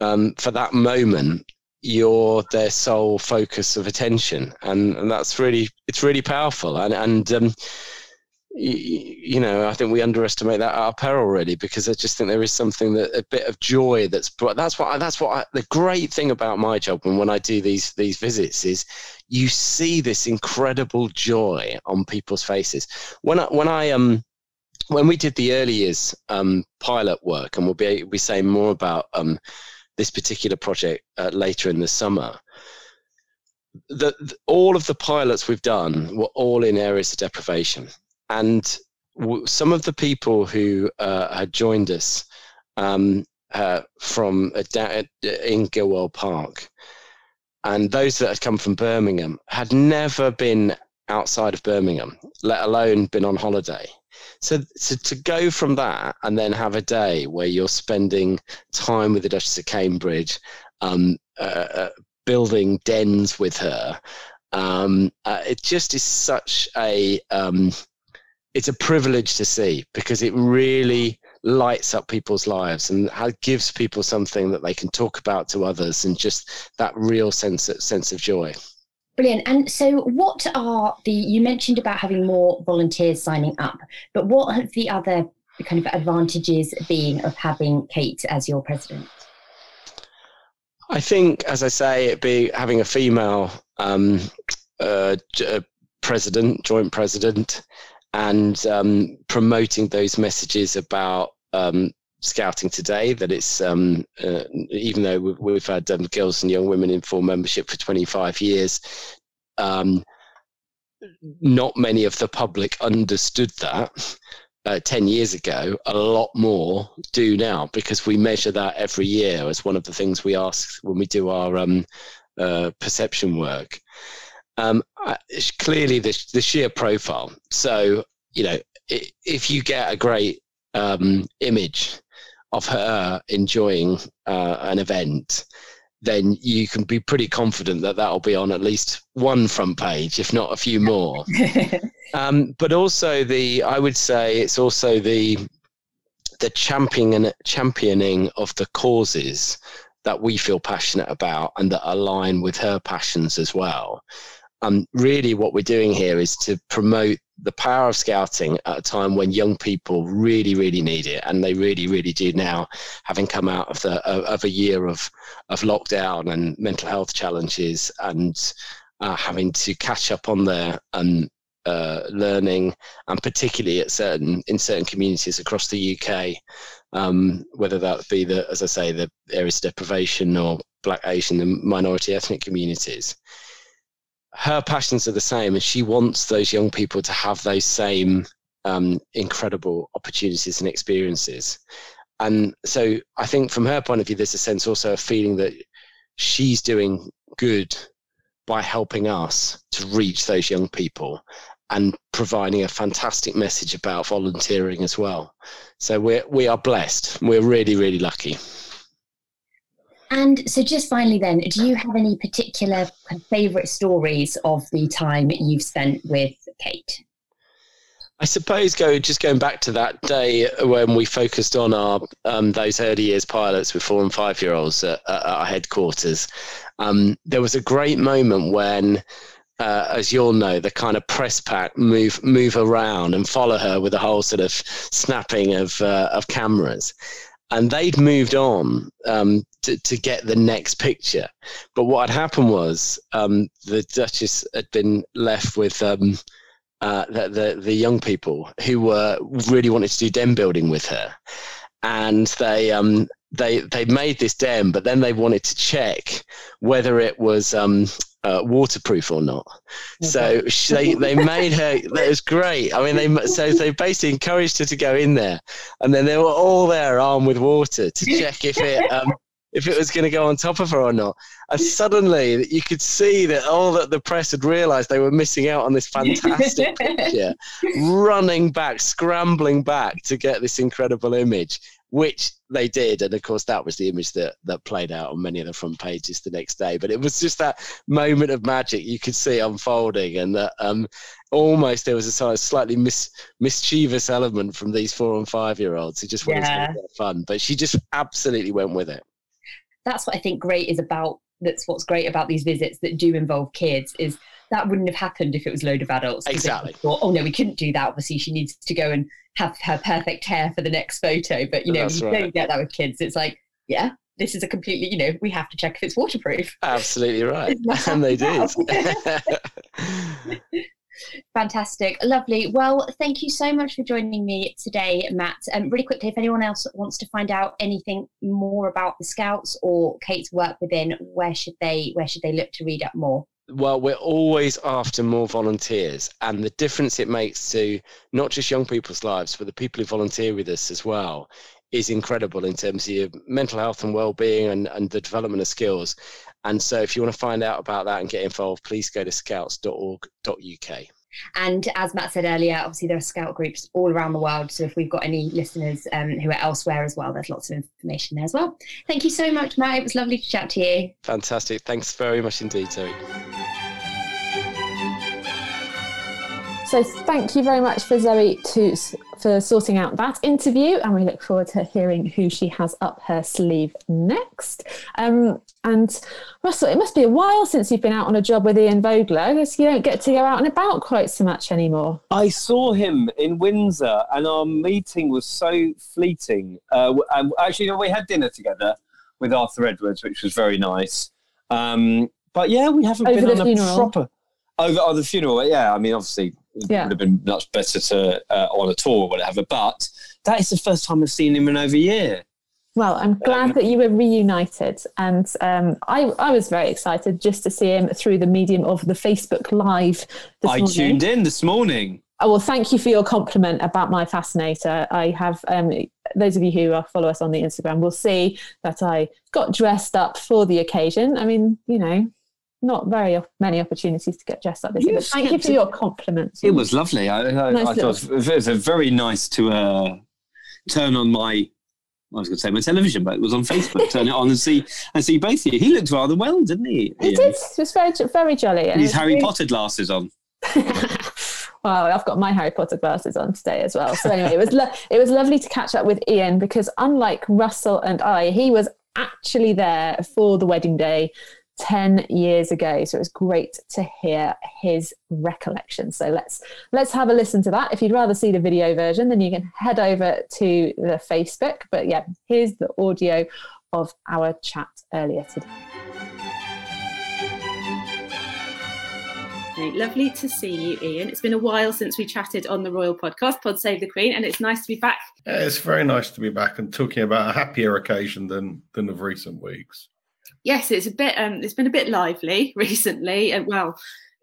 for that moment, you're their sole focus of attention. And that's really, it's really powerful. And I think we underestimate that at our peril, really, because I just think there is something that a bit of joy that's brought. That's what the great thing about my job, and when I do these visits, is you see this incredible joy on people's faces. When we did the early years pilot work, and we'll be saying more about this particular project later in the summer. All of the pilots we've done were all in areas of deprivation. And some of the people who had joined us from in Gilwell Park, and those that had come from Birmingham, had never been outside of Birmingham, let alone been on holiday. So to go from that and then have a day where you're spending time with the Duchess of Cambridge, building dens with her, it just is such a... it's a privilege to see, because it really lights up people's lives and gives people something that they can talk about to others, and just that real sense of joy. Brilliant. And so what are you mentioned about having more volunteers signing up, but what have the other kind of advantages been of having Kate as your president? I think, as I say, it'd be having a female president, joint president, and promoting those messages about scouting today, that it's even though we've had girls and young women in full membership for 25 years, not many of the public understood that 10 years ago. A lot more do now, because we measure that every year as one of the things we ask when we do our perception work. Clearly the sheer profile. So, if you get a great image of her enjoying an event, then you can be pretty confident that that'll be on at least one front page, if not a few more. But also I would say it's also the championing of the causes that we feel passionate about and that align with her passions as well. Really what we're doing here is to promote the power of scouting at a time when young people really, really need it. And they really, really do now, having come out of a year of lockdown and mental health challenges, and having to catch up on their learning, and particularly at certain communities across the UK, whether that be the areas of deprivation or Black, Asian and minority ethnic communities. Her passions are the same, and she wants those young people to have those same incredible opportunities and experiences. And so I think from her point of view, there's a sense also of feeling that she's doing good by helping us to reach those young people and providing a fantastic message about volunteering as well. So we are blessed. We're really, really lucky. And so just finally then, do you have any particular favourite stories of the time you've spent with Kate? I suppose going back to that day when we focused on our those early years pilots with 4 and 5 year olds at our headquarters, there was a great moment when, as you'll know, the kind of press pack move around and follow her with the whole sort of snapping of cameras. And they'd moved on to get the next picture. But what had happened was the Duchess had been left with... the young people who were really wanted to do den building with her, and they made this den, but then they wanted to check whether it was waterproof or not. Okay. So they made her. That was great. I mean, they basically encouraged her to go in there, and then they were all there armed with water to check if it was going to go on top of her or not. And suddenly you could see that all that the press had realised they were missing out on this fantastic picture, running back, scrambling back to get this incredible image, which they did. And of course, that was the image that played out on many of the front pages the next day. But it was just that moment of magic you could see unfolding, and that almost there was a sort of slightly mischievous element from these 4 and 5 year olds who just wanted to have fun. But she just absolutely went with it. That's what I think great is about. That's what's great about these visits that do involve kids, is that wouldn't have happened if it was a load of adults. Exactly. Thought, oh no, we couldn't do that. Obviously, she needs to go and have her perfect hair for the next photo. But you don't get that with kids. It's like, yeah, this is a completely, we have to check if it's waterproof. Absolutely right. And they did. Fantastic. Lovely. Well, thank you so much for joining me today, Matt. Really quickly, if anyone else wants to find out anything more about the Scouts or Kate's work within, where should they look to read up more? Well, we're always after more volunteers, and the difference it makes to not just young people's lives, but the people who volunteer with us as well, is incredible in terms of your mental health and well-being and the development of skills. And so if you want to find out about that and get involved, please go to scouts.org.uk. And as Matt said earlier, obviously there are Scout groups all around the world. So if we've got any listeners who are elsewhere as well, there's lots of information there as well. Thank you so much, Matt. It was lovely to chat to you. Fantastic. Thanks very much indeed, Zoe. So thank you very much for Zoe for sorting out that interview, and we look forward to hearing who she has up her sleeve next. And Russell, it must be a while since you've been out on a job with Ian Vogler, because you don't get to go out and about quite so much anymore. I saw him in Windsor, and our meeting was so fleeting. We had dinner together with Arthur Edwards, which was very nice. But yeah, we haven't been on a proper... Oh, the funeral, yeah. I mean, obviously... It would have been much better to on a tour or whatever, but that is the first time I've seen him in over a year. Well, I'm glad that you were reunited, and I was very excited just to see him through the medium of the Facebook Live this morning. I tuned in this morning. Oh, well, thank you for your compliment about my fascinator. I have, those of you who follow us on the Instagram will see that I got dressed up for the occasion. I mean, not very many opportunities to get dressed up this year, but thank you for your compliments. It was lovely. I thought it was a very nice to turn on my television, but it was on Facebook. Turn it on and see both of you. He looked rather well, didn't he? He did. It was very, very jolly. And his Harry Potter glasses on. Well, I've got my Harry Potter glasses on today as well. So anyway, it was lovely to catch up with Ian, because unlike Russell and I, he was actually there for the wedding day 10 years ago, so it was great to hear his recollection. So let's have a listen to that. If you'd rather see the video version, then you can head over to the Facebook, but yeah, here's the audio of our chat earlier today. Lovely to see you, Ian. It's been a while since we chatted on the Royal Podcast, Pod Save the Queen, and it's nice to be back. Yeah, it's very nice to be back and talking about a happier occasion than of recent weeks. Yes, it's a bit. It's been a bit lively recently.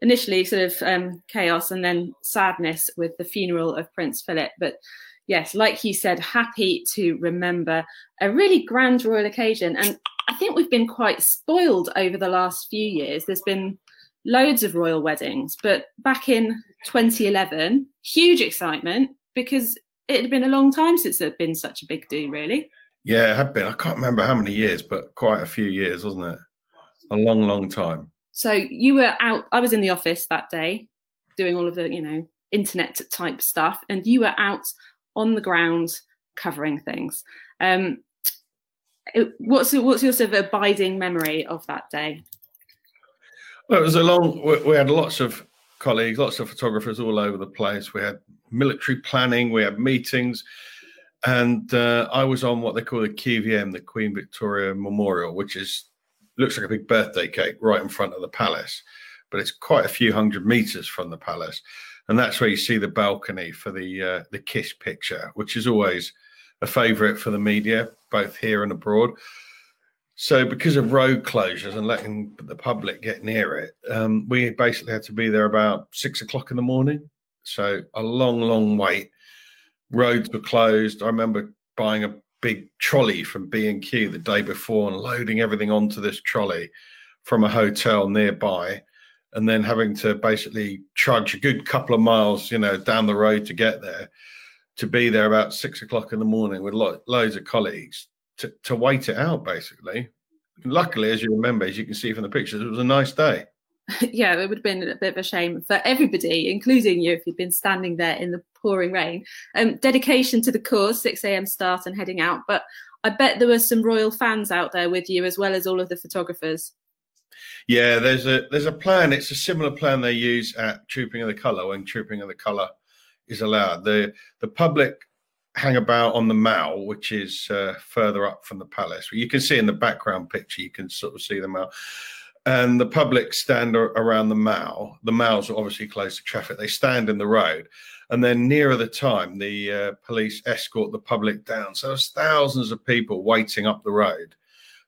Initially sort of chaos and then sadness with the funeral of Prince Philip. But yes, like you said, happy to remember a really grand royal occasion. And I think we've been quite spoiled over the last few years. There's been loads of royal weddings. But back in 2011, huge excitement because it had been a long time since there had been such a big do, really. Yeah, it had been. I can't remember how many years, but quite a few years, wasn't it? A long, long time. So you were out. I was in the office that day doing all of the, you know, internet type stuff, and you were out on the ground covering things. What's your sort of abiding memory of that day? Well, it was a long. We had lots of colleagues, lots of photographers all over the place. We had military planning. We had meetings. And I was on what they call the QVM, the Queen Victoria Memorial, which is looks like a big birthday cake right in front of the palace, but it's quite a few hundred metres from the palace. And that's where you see the balcony for the kiss picture, which is always a favourite for the media, both here and abroad. So because of road closures and letting the public get near it, we basically had to be there about 6 o'clock in the morning. So a long, long wait. Roads were closed. I remember buying a big trolley from B&Q the day before and loading everything onto this trolley from a hotel nearby and then having to basically trudge a good couple of miles, you know, down the road to get there, to be there about 6 o'clock in the morning with loads of colleagues to wait it out, basically. And luckily, as you remember, as you can see from the pictures, it was a nice day. Yeah, it would have been a bit of a shame for everybody, including you, if you'd been standing there in the pouring rain. Dedication to the cause, 6 a.m. start and heading out. But I bet there were some royal fans out there with you, as well as all of the photographers. Yeah, there's a plan. It's a similar plan they use at Trooping of the Colour, when Trooping of the Colour is allowed. The public hang about on the Mall, which is further up from the palace. You can see in the background picture, you can sort of see the Mall. And the public stand around the Mall. The Mall's obviously closed to traffic. They stand in the road. And then nearer the time, the police escort the public down. So there's thousands of people waiting up the road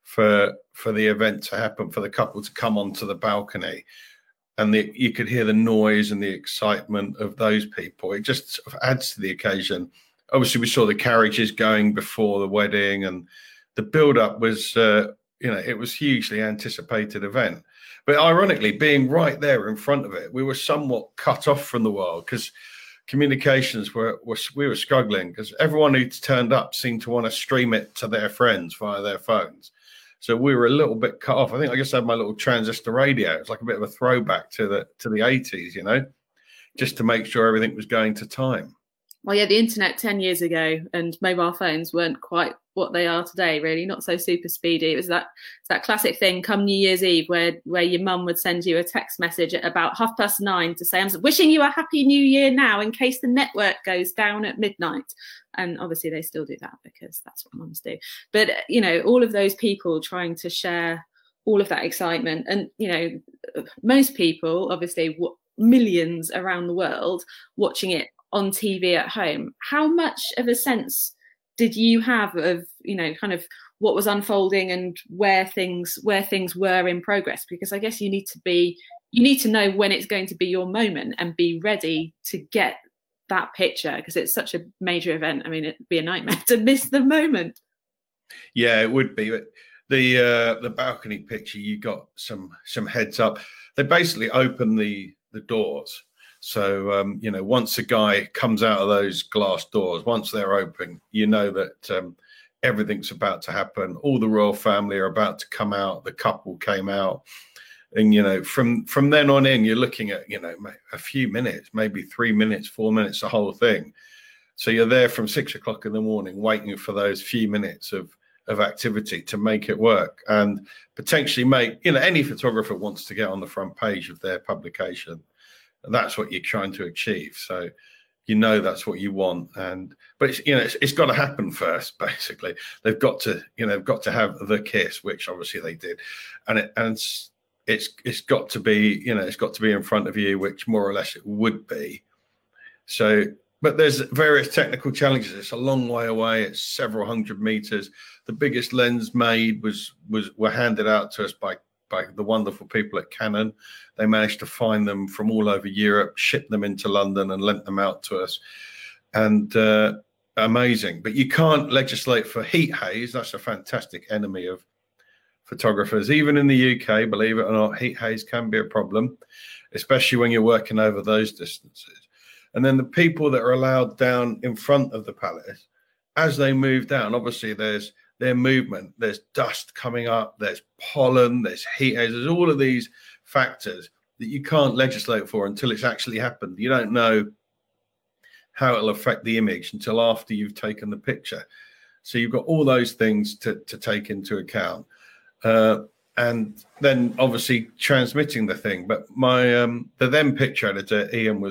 for the event to happen, for the couple to come onto the balcony. And you could hear the noise and the excitement of those people. It just sort of adds to the occasion. Obviously, we saw the carriages going before the wedding, and the build-up was... you know, it was hugely anticipated event. But ironically, being right there in front of it, we were somewhat cut off from the world because communications we were struggling because everyone who turned up seemed to want to stream it to their friends via their phones. So we were a little bit cut off. I think I just had my little transistor radio. It's like a bit of a throwback to the 80s, you know, just to make sure everything was going to time. Well, yeah, the internet 10 years ago and mobile phones weren't quite what they are today, really, not so super speedy. It was that classic thing come New Year's Eve where your mum would send you a text message at about 9:30 to say, I'm wishing you a happy new year now in case the network goes down at midnight. And obviously they still do that because that's what mums do. But, you know, all of those people trying to share all of that excitement. And, you know, most people, obviously millions around the world watching it on TV at home. How much of a sense did you have of, you know, kind of what was unfolding and where things were in progress? Because I guess you need to know when it's going to be your moment and be ready to get that picture, because it's such a major event. I mean, it'd be a nightmare to miss the moment. Yeah, it would be. But the balcony picture, you got some heads up. They basically opened the doors. So, you know, once a guy comes out of those glass doors, once they're open, you know that everything's about to happen. All the royal family are about to come out. The couple came out. And, you know, from then on in, you're looking at, you know, a few minutes, maybe 3 minutes, 4 minutes, the whole thing. So you're there from 6 o'clock in the morning waiting for those few minutes of activity to make it work and potentially make, you know, any photographer wants to get on the front page of their publication. That's what you're trying to achieve. So, you know, that's what you want. But it's, you know, it's got to happen first, basically. They've got to, you know, have the kiss, which obviously they did. And it's got to be, you know, it's got to be in front of you, which more or less it would be. So, but there's various technical challenges. It's a long way away. It's several hundred meters. The biggest lens made were handed out to us by the wonderful people at Canon. They managed to find them from all over Europe, ship them into London and lent them out to us. And amazing. But you can't legislate for heat haze. That's a fantastic enemy of photographers. Even in the UK, believe it or not, heat haze can be a problem, especially when you're working over those distances. And then the people that are allowed down in front of the palace, as they move down, obviously there's their movement, there's dust coming up, there's pollen, there's heat haze, there's all of these factors that you can't legislate for until it's actually happened. You don't know how it'll affect the image until after you've taken the picture. So you've got all those things to take into account. And then obviously transmitting the thing. But my the then picture editor, Ian,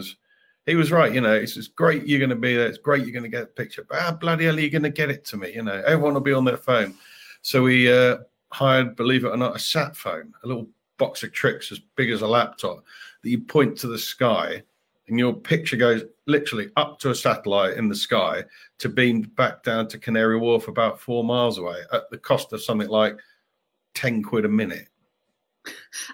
he was right. You know, it's great you're going to be there. It's great you're going to get the picture. But how bloody hell are you going to get it to me? You know, everyone will be on their phone. So we hired, believe it or not, a sat phone, a little box of tricks as big as a laptop that you point to the sky and your picture goes literally up to a satellite in the sky to beam back down to Canary Wharf about 4 miles away at the cost of something like 10 quid a minute.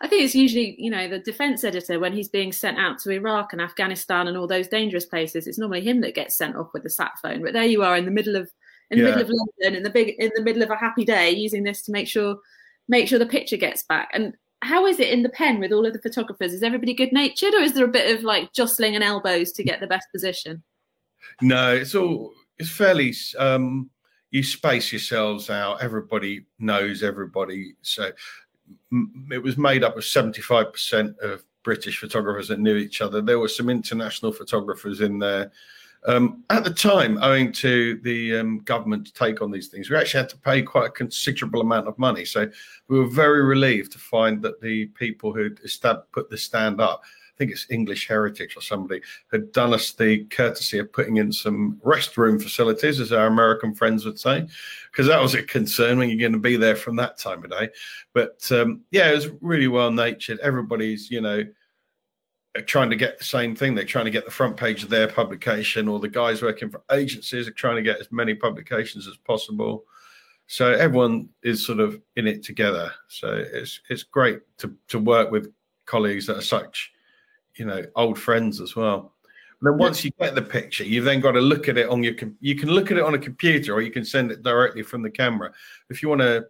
I think it's usually, you know, the defence editor, when he's being sent out to Iraq and Afghanistan and all those dangerous places, it's normally him that gets sent off with the sat phone. But there you are in the middle of London, in the middle of a happy day, using this to make sure the picture gets back. And how is it in the pen with all of the photographers? Is everybody good natured, or is there a bit of like jostling and elbows to get the best position? No, it's fairly. You space yourselves out. Everybody knows everybody. So it was made up of 75% of British photographers that knew each other. There were some international photographers in there. At the time, owing to the government's take on these things, we actually had to pay quite a considerable amount of money. So we were very relieved to find that the people who'd put the stand up, I think it's English Heritage or somebody, had done us the courtesy of putting in some restroom facilities, as our American friends would say, because that was a concern when you're going to be there from that time of day. But it was really well natured. Everybody's, you know, trying to get the same thing. They're trying to get the front page of their publication, or the guys working for agencies are trying to get as many publications as possible. So everyone is sort of in it together. So it's great to work with colleagues that are such, you know, old friends as well. And then once you get the picture, you've then got to look at it on your you can look at it on a computer, or you can send it directly from the camera. If you want to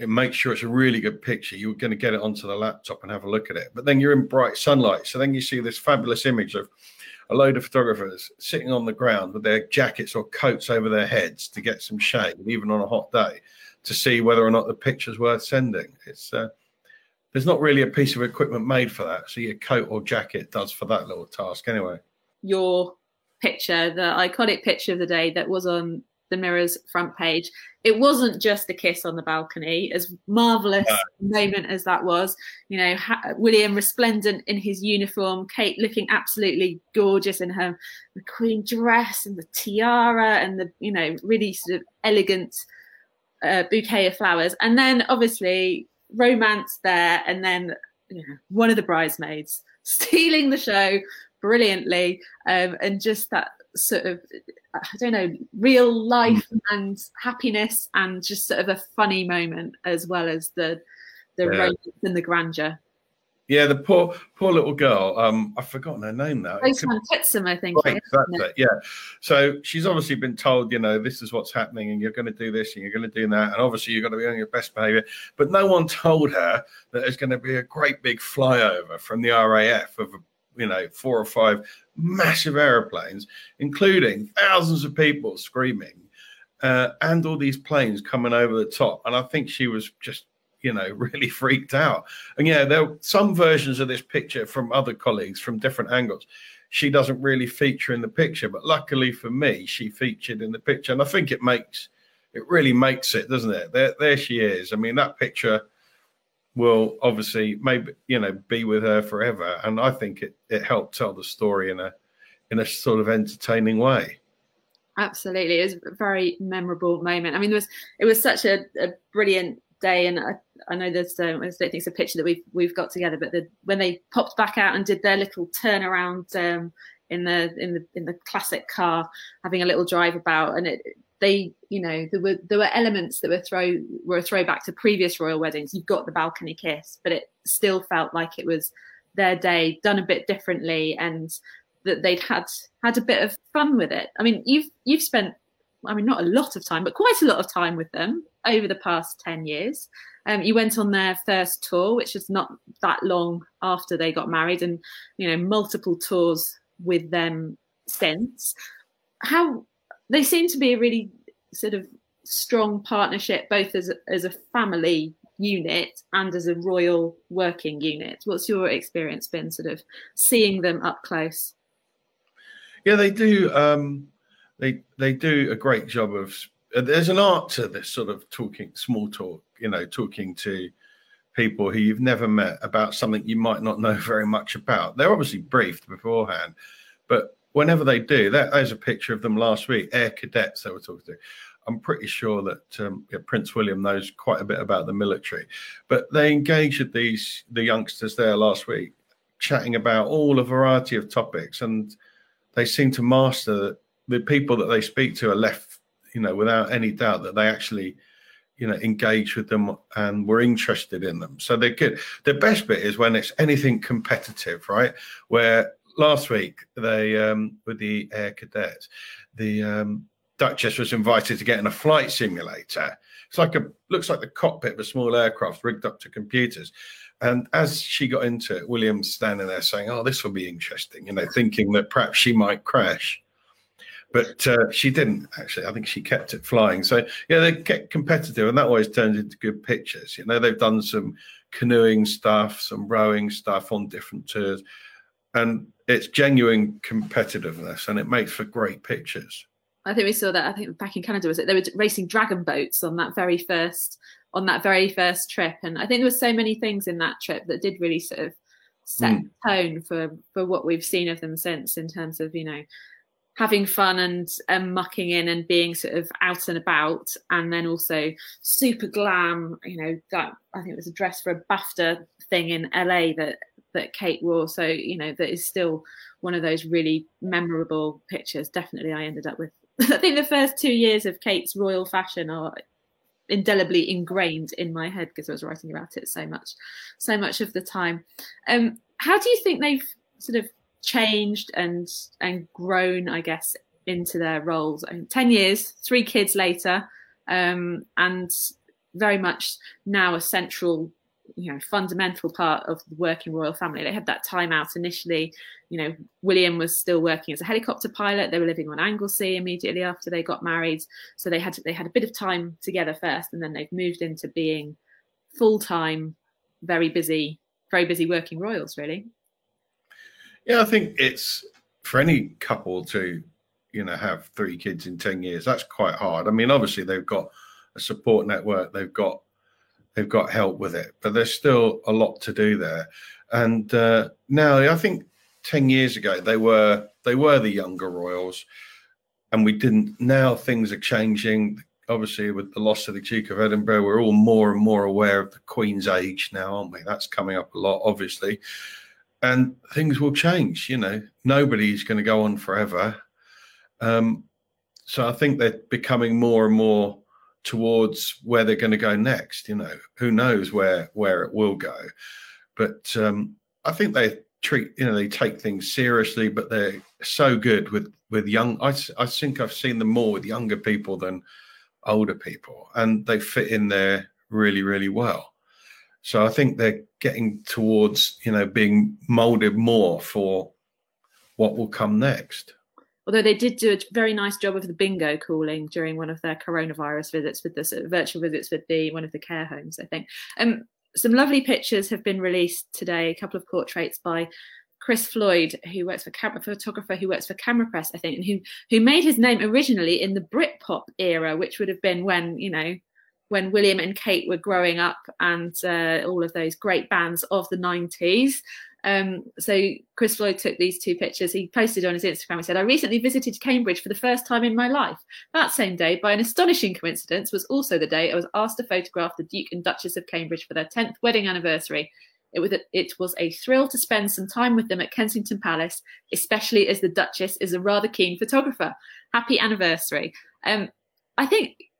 make sure it's a really good picture, you're going to get it onto the laptop and have a look at it. But then you're in bright sunlight. So then you see this fabulous image of a load of photographers sitting on the ground with their jackets or coats over their heads to get some shade, even on a hot day, to see whether or not the picture's worth sending. It's there's not really a piece of equipment made for that. So your coat or jacket does for that little task anyway. Your picture, the iconic picture of the day that was on the Mirror's front page. It wasn't just the kiss on the balcony, as marvellous moment as that was. You know, William resplendent in his uniform, Kate looking absolutely gorgeous in her the Queen dress and the tiara and the, you know, really sort of elegant bouquet of flowers. And then obviously romance there, and then, you know, one of the bridesmaids stealing the show brilliantly, and just that sort of, I don't know, real life and happiness, and just sort of a funny moment as well as the romance and the grandeur. Yeah, the poor little girl. I've forgotten her name now. Titsum, I think. Right, that's it. Yeah. So she's obviously been told, you know, this is what's happening, and you're going to do this, and you're going to do that, and obviously you've got to be on your best behaviour. But no one told her that there's going to be a great big flyover from the RAF of, you know, 4 or 5 massive aeroplanes, including thousands of people screaming, and all these planes coming over the top. And I think she was just, you know, really freaked out. And yeah, there are some versions of this picture from other colleagues from different angles. She doesn't really feature in the picture, but luckily for me, she featured in the picture. And I think it really makes it, doesn't it? There she is. I mean, that picture will obviously, maybe, you know, be with her forever. And I think it helped tell the story in a sort of entertaining way. Absolutely. It was a very memorable moment. I mean, it was such a brilliant day. And I know there's, I don't think it's a picture that we've got together, but when they popped back out and did their little turnaround in the classic car, having a little drive about, and they, you know, there were elements that were a throwback to previous royal weddings. You've got the balcony kiss, but it still felt like it was their day done a bit differently, and that they'd had a bit of fun with it. I mean, you've spent, I mean, not a lot of time, but quite a lot of time with them. over the past 10 years. You went on their first tour, which was not that long after they got married, and, you know, multiple tours with them since. How they seem to be a really sort of strong partnership, both as a family unit and as a royal working unit. What's your experience been sort of seeing them up close? Yeah, they do. They do a great job of, there's an art to this sort of talking, small talk, you know, talking to people who you've never met about something you might not know very much about. They're obviously briefed beforehand, but whenever they do, there's a picture of them last week, Air Cadets they were talking to. I'm pretty sure that Prince William knows quite a bit about the military, but they engaged with the youngsters there last week, chatting about all a variety of topics, and they seem to master. The people that they speak to are left, you know, without any doubt that they actually, you know, engage with them and were interested in them. So they're good. The best bit is when it's anything competitive, right? Where last week they, with the Air Cadets, the Duchess was invited to get in a flight simulator. It's like looks like the cockpit of a small aircraft rigged up to computers. And as she got into it, William's standing there saying, "Oh, this will be interesting," you know, thinking that perhaps she might crash. But she didn't, actually. I think she kept it flying. So, yeah, they get competitive, and that always turns into good pictures. You know, they've done some canoeing stuff, some rowing stuff on different tours, and it's genuine competitiveness, and it makes for great pictures. I think we saw that, I think, back in Canada, was it? They were racing dragon boats on that very first trip, and I think there were so many things in that trip that did really sort of set the tone for what we've seen of them since, in terms of, you know, having fun and mucking in and being sort of out and about, and then also super glam, you know, that I think it was a dress for a BAFTA thing in LA that Kate wore. So, you know, that is still one of those really memorable pictures. Definitely I ended up with, I think the first 2 years of Kate's royal fashion are indelibly ingrained in my head because I was writing about it so much of the time. How do you think they've sort of changed and grown, I guess, into their roles? I mean, 10 years, 3 kids later, and very much now a central, you know, fundamental part of the working royal family. They had that time out initially. You know, William was still working as a helicopter pilot. They were living on Anglesey immediately after they got married. So they had a bit of time together first, and then they've moved into being full-time, very busy working royals, really. Yeah, I think it's for any couple to, you know, have 3 kids in 10 years. That's quite hard. I mean, obviously they've got a support network. They've got help with it, but there's still a lot to do there. And now, I think 10 years ago they were the younger royals, and we didn't. Now things are changing. Obviously, with the loss of the Duke of Edinburgh, we're all more and more aware of the Queen's age now, aren't we? That's coming up a lot, obviously. And things will change, you know. Nobody's going to go on forever. So I think they're becoming more and more towards where they're going to go next, you know. Who knows where it will go. But I think they treat, you know, they take things seriously, but they're so good with young. I think I've seen them more with younger people than older people. And they fit in there really, really well. So I think they're getting towards, you know, being moulded more for what will come next. Although they did do a very nice job of the bingo calling during one of their coronavirus visits, with this virtual visits with one of the care homes, I think. Some lovely pictures have been released today, a couple of portraits by Chris Floyd, who works for a photographer who works for Camera Press, I think, and who made his name originally in the Britpop era, which would have been when, you know, when William and Kate were growing up, and all of those great bands of the 90s. So Chris Floyd took these 2 pictures. He posted on his Instagram and said, "I recently visited Cambridge for the first time in my life. That same day, by an astonishing coincidence, was also the day I was asked to photograph the Duke and Duchess of Cambridge for their 10th wedding anniversary. It was a thrill to spend some time with them at Kensington Palace, especially as the Duchess is a rather keen photographer. Happy anniversary."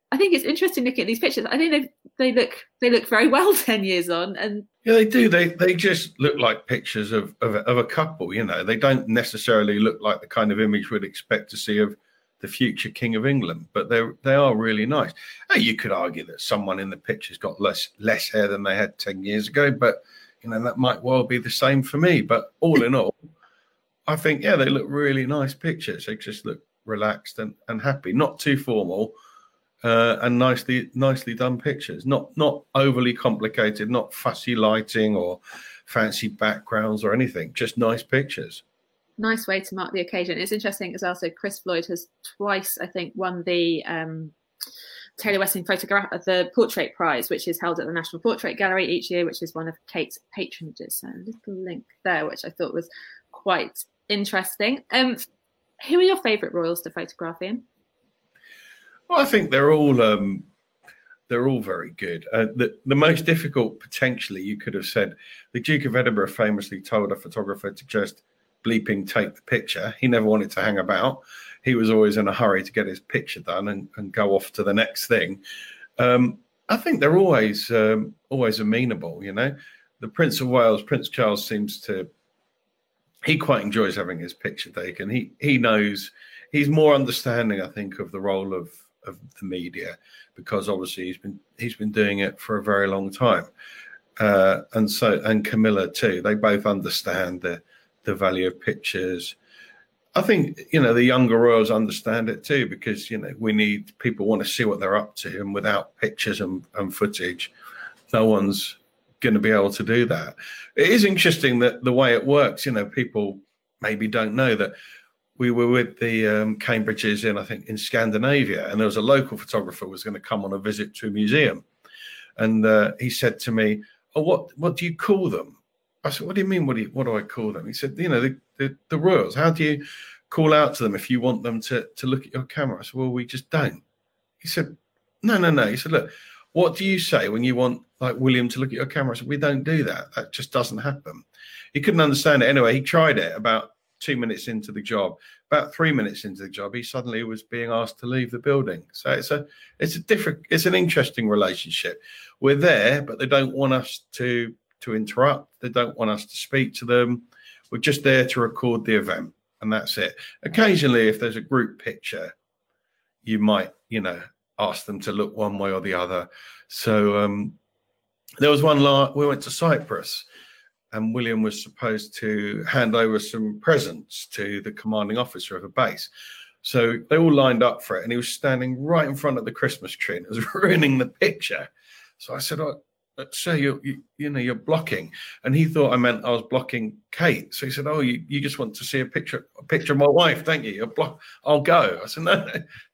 I think it's interesting looking at these pictures. I think they look very well 10 years on. And yeah, they do. They just look like pictures of a couple, you know. They don't necessarily look like the kind of image we'd expect to see of the the future King of England, but they are really nice. Now, you could argue that someone in the picture's got less hair than they had 10 years ago, but you know that might well be the same for me. But all in all, I think, yeah, they look really nice pictures. They just look relaxed and happy, not too formal, and nicely done pictures. Not overly complicated, not fussy lighting or fancy backgrounds or anything. Just nice pictures. Nice way to mark the occasion. It's interesting as well. So Chris Floyd has twice, I think, won the Taylor Weston the Portrait Prize, which is held at the National Portrait Gallery each year, which is one of Kate's patronages. So a little link there, which I thought was quite interesting. Who are your favourite royals to photograph, Ian? Well, I think they're all very good. The most difficult, potentially, you could have said, the Duke of Edinburgh famously told a photographer to just bleeping take the picture. He never wanted to hang about. He was always in a hurry to get his picture done and go off to the next thing. I think they're always amenable, you know. The Prince of Wales, Prince Charles, he quite enjoys having his picture taken. He knows, he's more understanding, I think, of the role of the media, because obviously he's been doing it for a very long time. And Camilla too. They both understand the value of pictures. I think, you know, the younger royals understand it too, because, you know, people want to see what they're up to, and without pictures and footage, no one's going to be able to do that. It is interesting that the way it works, you know, people maybe don't know that we were with the Cambridges in Scandinavia, and there was a local photographer who was going to come on a visit to a museum. And he said to me, "Oh, what do you call them?" I said, "What do you mean? What do I call them?" He said, "You know, the royals. How do you call out to them if you want them to look at your camera?" I said, "Well, we just don't." He said, No. He said, "Look, what do you say when you want, like, William to look at your camera?" I said, "We don't do that. That just doesn't happen." He couldn't understand it. Anyway, he tried it about 2 minutes into the job. About 3 minutes into the job, he suddenly was being asked to leave the building. So it's an interesting relationship. We're there, but they don't want us to interrupt. They don't want us to speak to them. We're just there to record the event, and that's it. Occasionally, if there's a group picture, you might, you know, ask them to look one way or the other. So there was one we went to Cyprus, and William was supposed to hand over some presents to the commanding officer of a base. So they all lined up for it, and he was standing right in front of the Christmas tree, and it was ruining the picture. So I said, "Oh, sir, you're blocking." And he thought I meant I was blocking Kate. So he said, "Oh, you just want to see a picture of my wife, don't you? I'll go." I said, "No,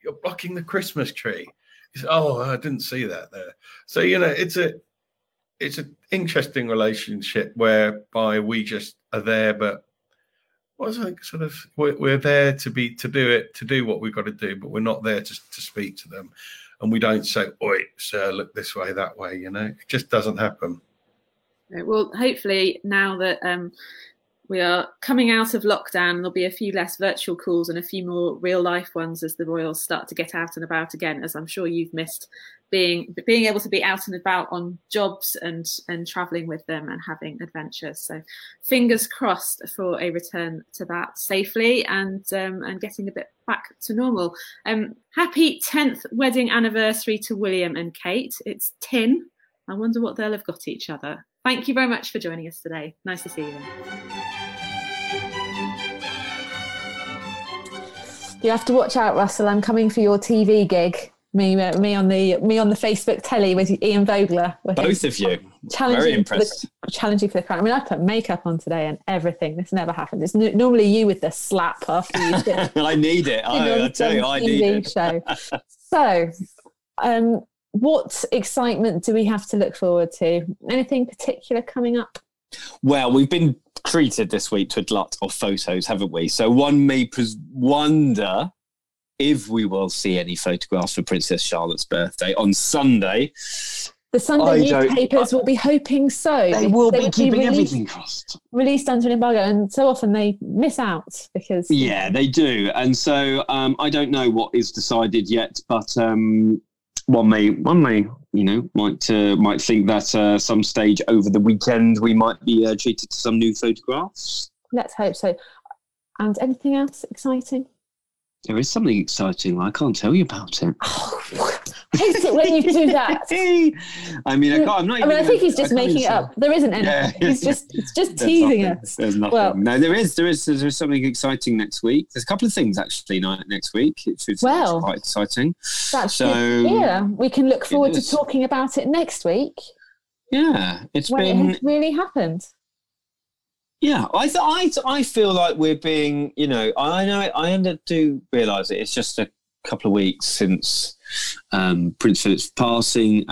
you're blocking the Christmas tree." He said, "Oh, I didn't see that there." So, you know, it's an interesting relationship whereby we just are there, but we're there to do what we've got to do, but we're not there to speak to them. And we don't say, "Oi, sir, look this way, that way," you know. It just doesn't happen. Well, hopefully now that we are coming out of lockdown, there'll be a few less virtual calls and a few more real-life ones as the royals start to get out and about again, as I'm sure you've missed being able to be out and about on jobs and travelling with them and having adventures. So fingers crossed for a return to that safely and getting a bit back to normal. Happy 10th wedding anniversary to William and Kate. It's 10. I wonder what they'll have got each other. Thank you very much for joining us today. Nice to see you. You have to watch out, Russell. I'm coming for your TV gig. Me on the Facebook telly with Ian Vogler. Both of you. Very impressed. Challenging for the crown. I mean, I put makeup on today and everything. This never happens. It's normally you with the slap after you do. I need it. I tell you, I need it. Show. So, what excitement do we have to look forward to? Anything particular coming up? Well, we've been treated this week to a lot of photos, haven't we? So one may wonder if we will see any photographs for Princess Charlotte's birthday on Sunday. The Sunday newspapers will be hoping so. They will be keeping everything crossed. Released under an embargo, and so often they miss out because... Yeah, they do. And so I don't know what is decided yet, but one may, you know, might think that some stage over the weekend we might be treated to some new photographs. Let's hope so. And anything else exciting? There is something exciting. I can't tell you about it. Oh, I hate it when you do that. I mean, I can't, I'm not even. I mean, I think he's just making it up. There isn't any. Yeah, yeah, he's just teasing us. There's nothing. Well, no, there is something exciting next week. There's a couple of things actually next week. It's quite exciting. That's so. Yeah, we can look forward to talking about it next week. Yeah, it has really happened. Yeah, I feel like we're being, you know, I do realise it. It's just a couple of weeks since Prince Philip's passing,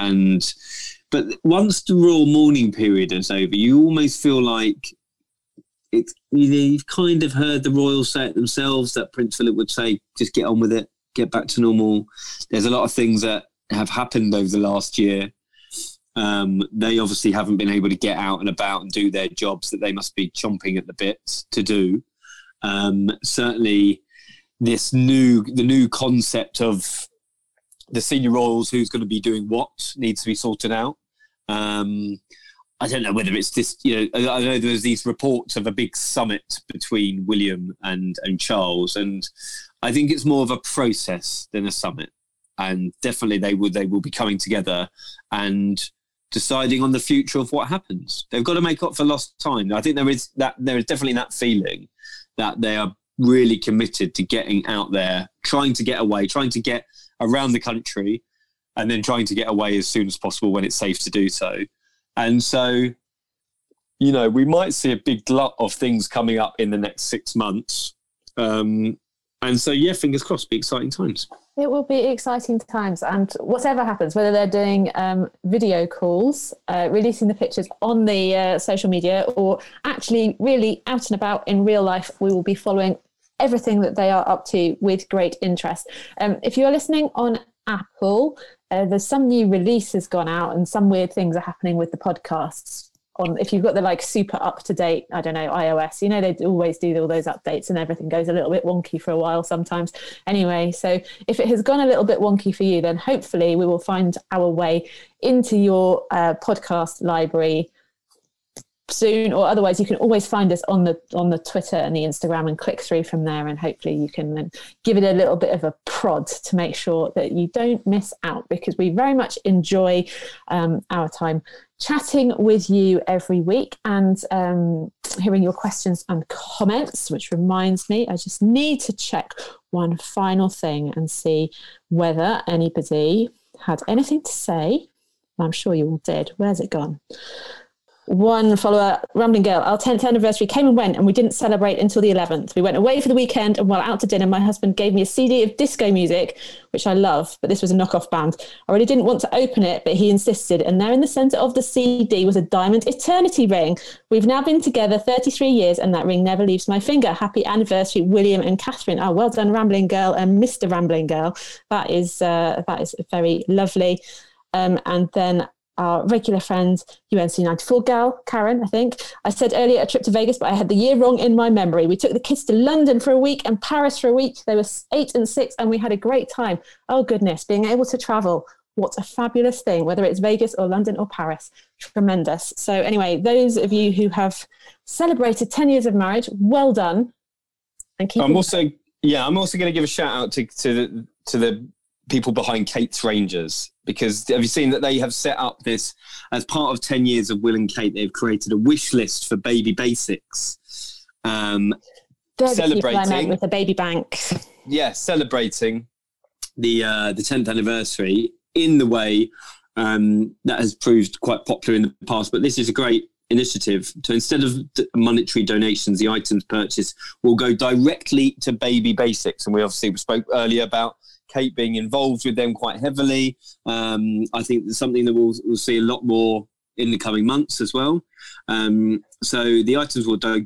but once the royal mourning period is over, you almost feel like it's, you know, you've kind of heard the royals say it themselves, that Prince Philip would say, just get on with it, get back to normal. There's a lot of things that have happened over the last year. They obviously haven't been able to get out and about and do their jobs that they must be chomping at the bits to do. Certainly this new concept of the senior royals, who's going to be doing what, needs to be sorted out. I don't know whether it's this, you know, I know there's these reports of a big summit between William and Charles, and I think it's more of a process than a summit. And definitely they will be coming together and deciding on the future of what happens. They've got to make up for lost time. I think there is definitely that feeling that they are really committed to getting out there, trying to get away, trying to get around the country, and then trying to get away as soon as possible when it's safe to do so. And so, you know, we might see a big glut of things coming up in the next 6 months. And so, yeah, fingers crossed, be exciting times. It will be exciting times. And whatever happens, whether they're doing video calls, releasing the pictures on the social media, or actually really out and about in real life, we will be following everything that they are up to with great interest. If you're listening on Apple, there's some new release has gone out and some weird things are happening with the podcasts. If you've got the like super up to date, I don't know, iOS, you know, they always do all those updates and everything goes a little bit wonky for a while sometimes. Anyway, so if it has gone a little bit wonky for you, then hopefully we will find our way into your podcast library soon, or otherwise you can always find us on the Twitter and the Instagram and click through from there, and hopefully you can then give it a little bit of a prod to make sure that you don't miss out, because we very much enjoy our time chatting with you every week and hearing your questions and comments, which reminds me, I just need to check one final thing and see whether anybody had anything to say. I'm sure you all did. Where's it gone? One follower, Rambling Girl, our 10th anniversary came and went and we didn't celebrate until the 11th. We went away for the weekend, and while out to dinner, my husband gave me a CD of disco music, which I love, but this was a knockoff band. I really didn't want to open it, but he insisted, and there in the centre of the CD was a diamond eternity ring. We've now been together 33 years and that ring never leaves my finger. Happy anniversary, William and Catherine. Oh, well done, Rambling Girl and Mr. Rambling Girl. That is very lovely. And then our regular friend, UNC94 gal, Karen, I think. I said earlier a trip to Vegas, but I had the year wrong in my memory. We took the kids to London for a week and Paris for a week. They were 8 and 6 and we had a great time. Oh, goodness, being able to travel. What a fabulous thing, whether it's Vegas or London or Paris. Tremendous. So anyway, those of you who have celebrated 10 years of marriage, well done. And keep I'm also going to give a shout out to the people behind Kate's Rangers, because have you seen that they have set up this, as part of 10 years of Will and Kate, they've created a wish list for Baby Basics, celebrating with the Baby Bank, celebrating the 10th anniversary in the way that has proved quite popular in the past. But this is a great initiative. So instead of monetary donations, the items purchased will go directly to Baby Basics, and we obviously spoke earlier about Kate being involved with them quite heavily. I think it's something that we'll see a lot more in the coming months as well. So the items will go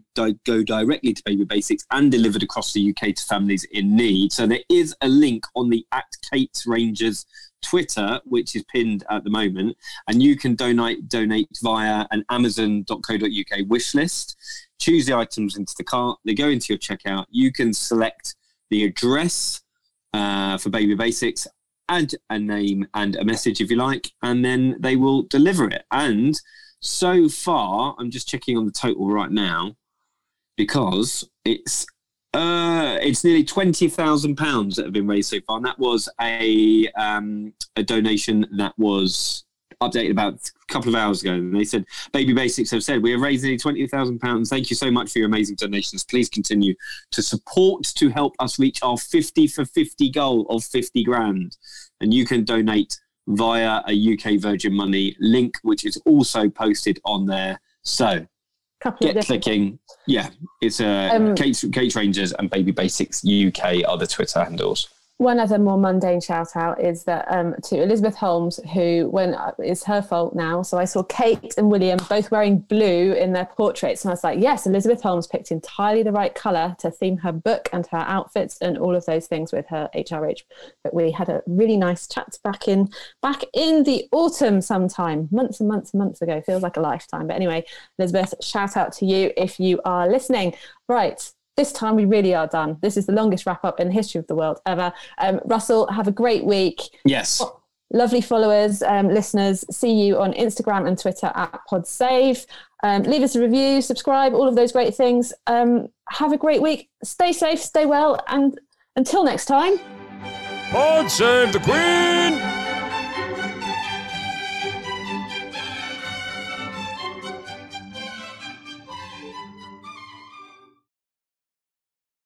directly to Baby Basics and delivered across the UK to families in need. So there is a link on the @KatesRangers Twitter, which is pinned at the moment, and you can donate via an Amazon.co.uk wish list. Choose the items into the cart. They go into your checkout. You can select the address for Baby Basics, add a name and a message if you like, and then they will deliver it. And so far, I'm just checking on the total right now, because it's It's nearly £20,000 that have been raised so far, and that was a donation that was updated about a couple of hours ago. And they said, Baby Basics have said, we have raised nearly £20,000. Thank you so much for your amazing donations. Please continue to support to help us reach our 50 for 50 goal of 50 grand. And you can donate via a UK Virgin Money link, which is also posted on there. So get clicking. Yeah, it's Kate Rangers and Baby Basics UK are the Twitter handles. One other more mundane shout out is that to Elizabeth Holmes, who, when it's her fault now, so I saw Kate and William both wearing blue in their portraits, and I was like, yes, Elizabeth Holmes picked entirely the right colour to theme her book and her outfits and all of those things with her HRH. But we had a really nice chat back in the autumn sometime, months and months and months ago. Feels like a lifetime. But anyway, Elizabeth, shout out to you if you are listening. Right. This time we really are done. This is the longest wrap-up in the history of the world ever. Russell, have a great week. Yes. Lovely followers, listeners. See you on Instagram and Twitter at PodSave. Leave us a review, subscribe, all of those great things. Have a great week. Stay safe, stay well, and until next time. PodSave the Queen!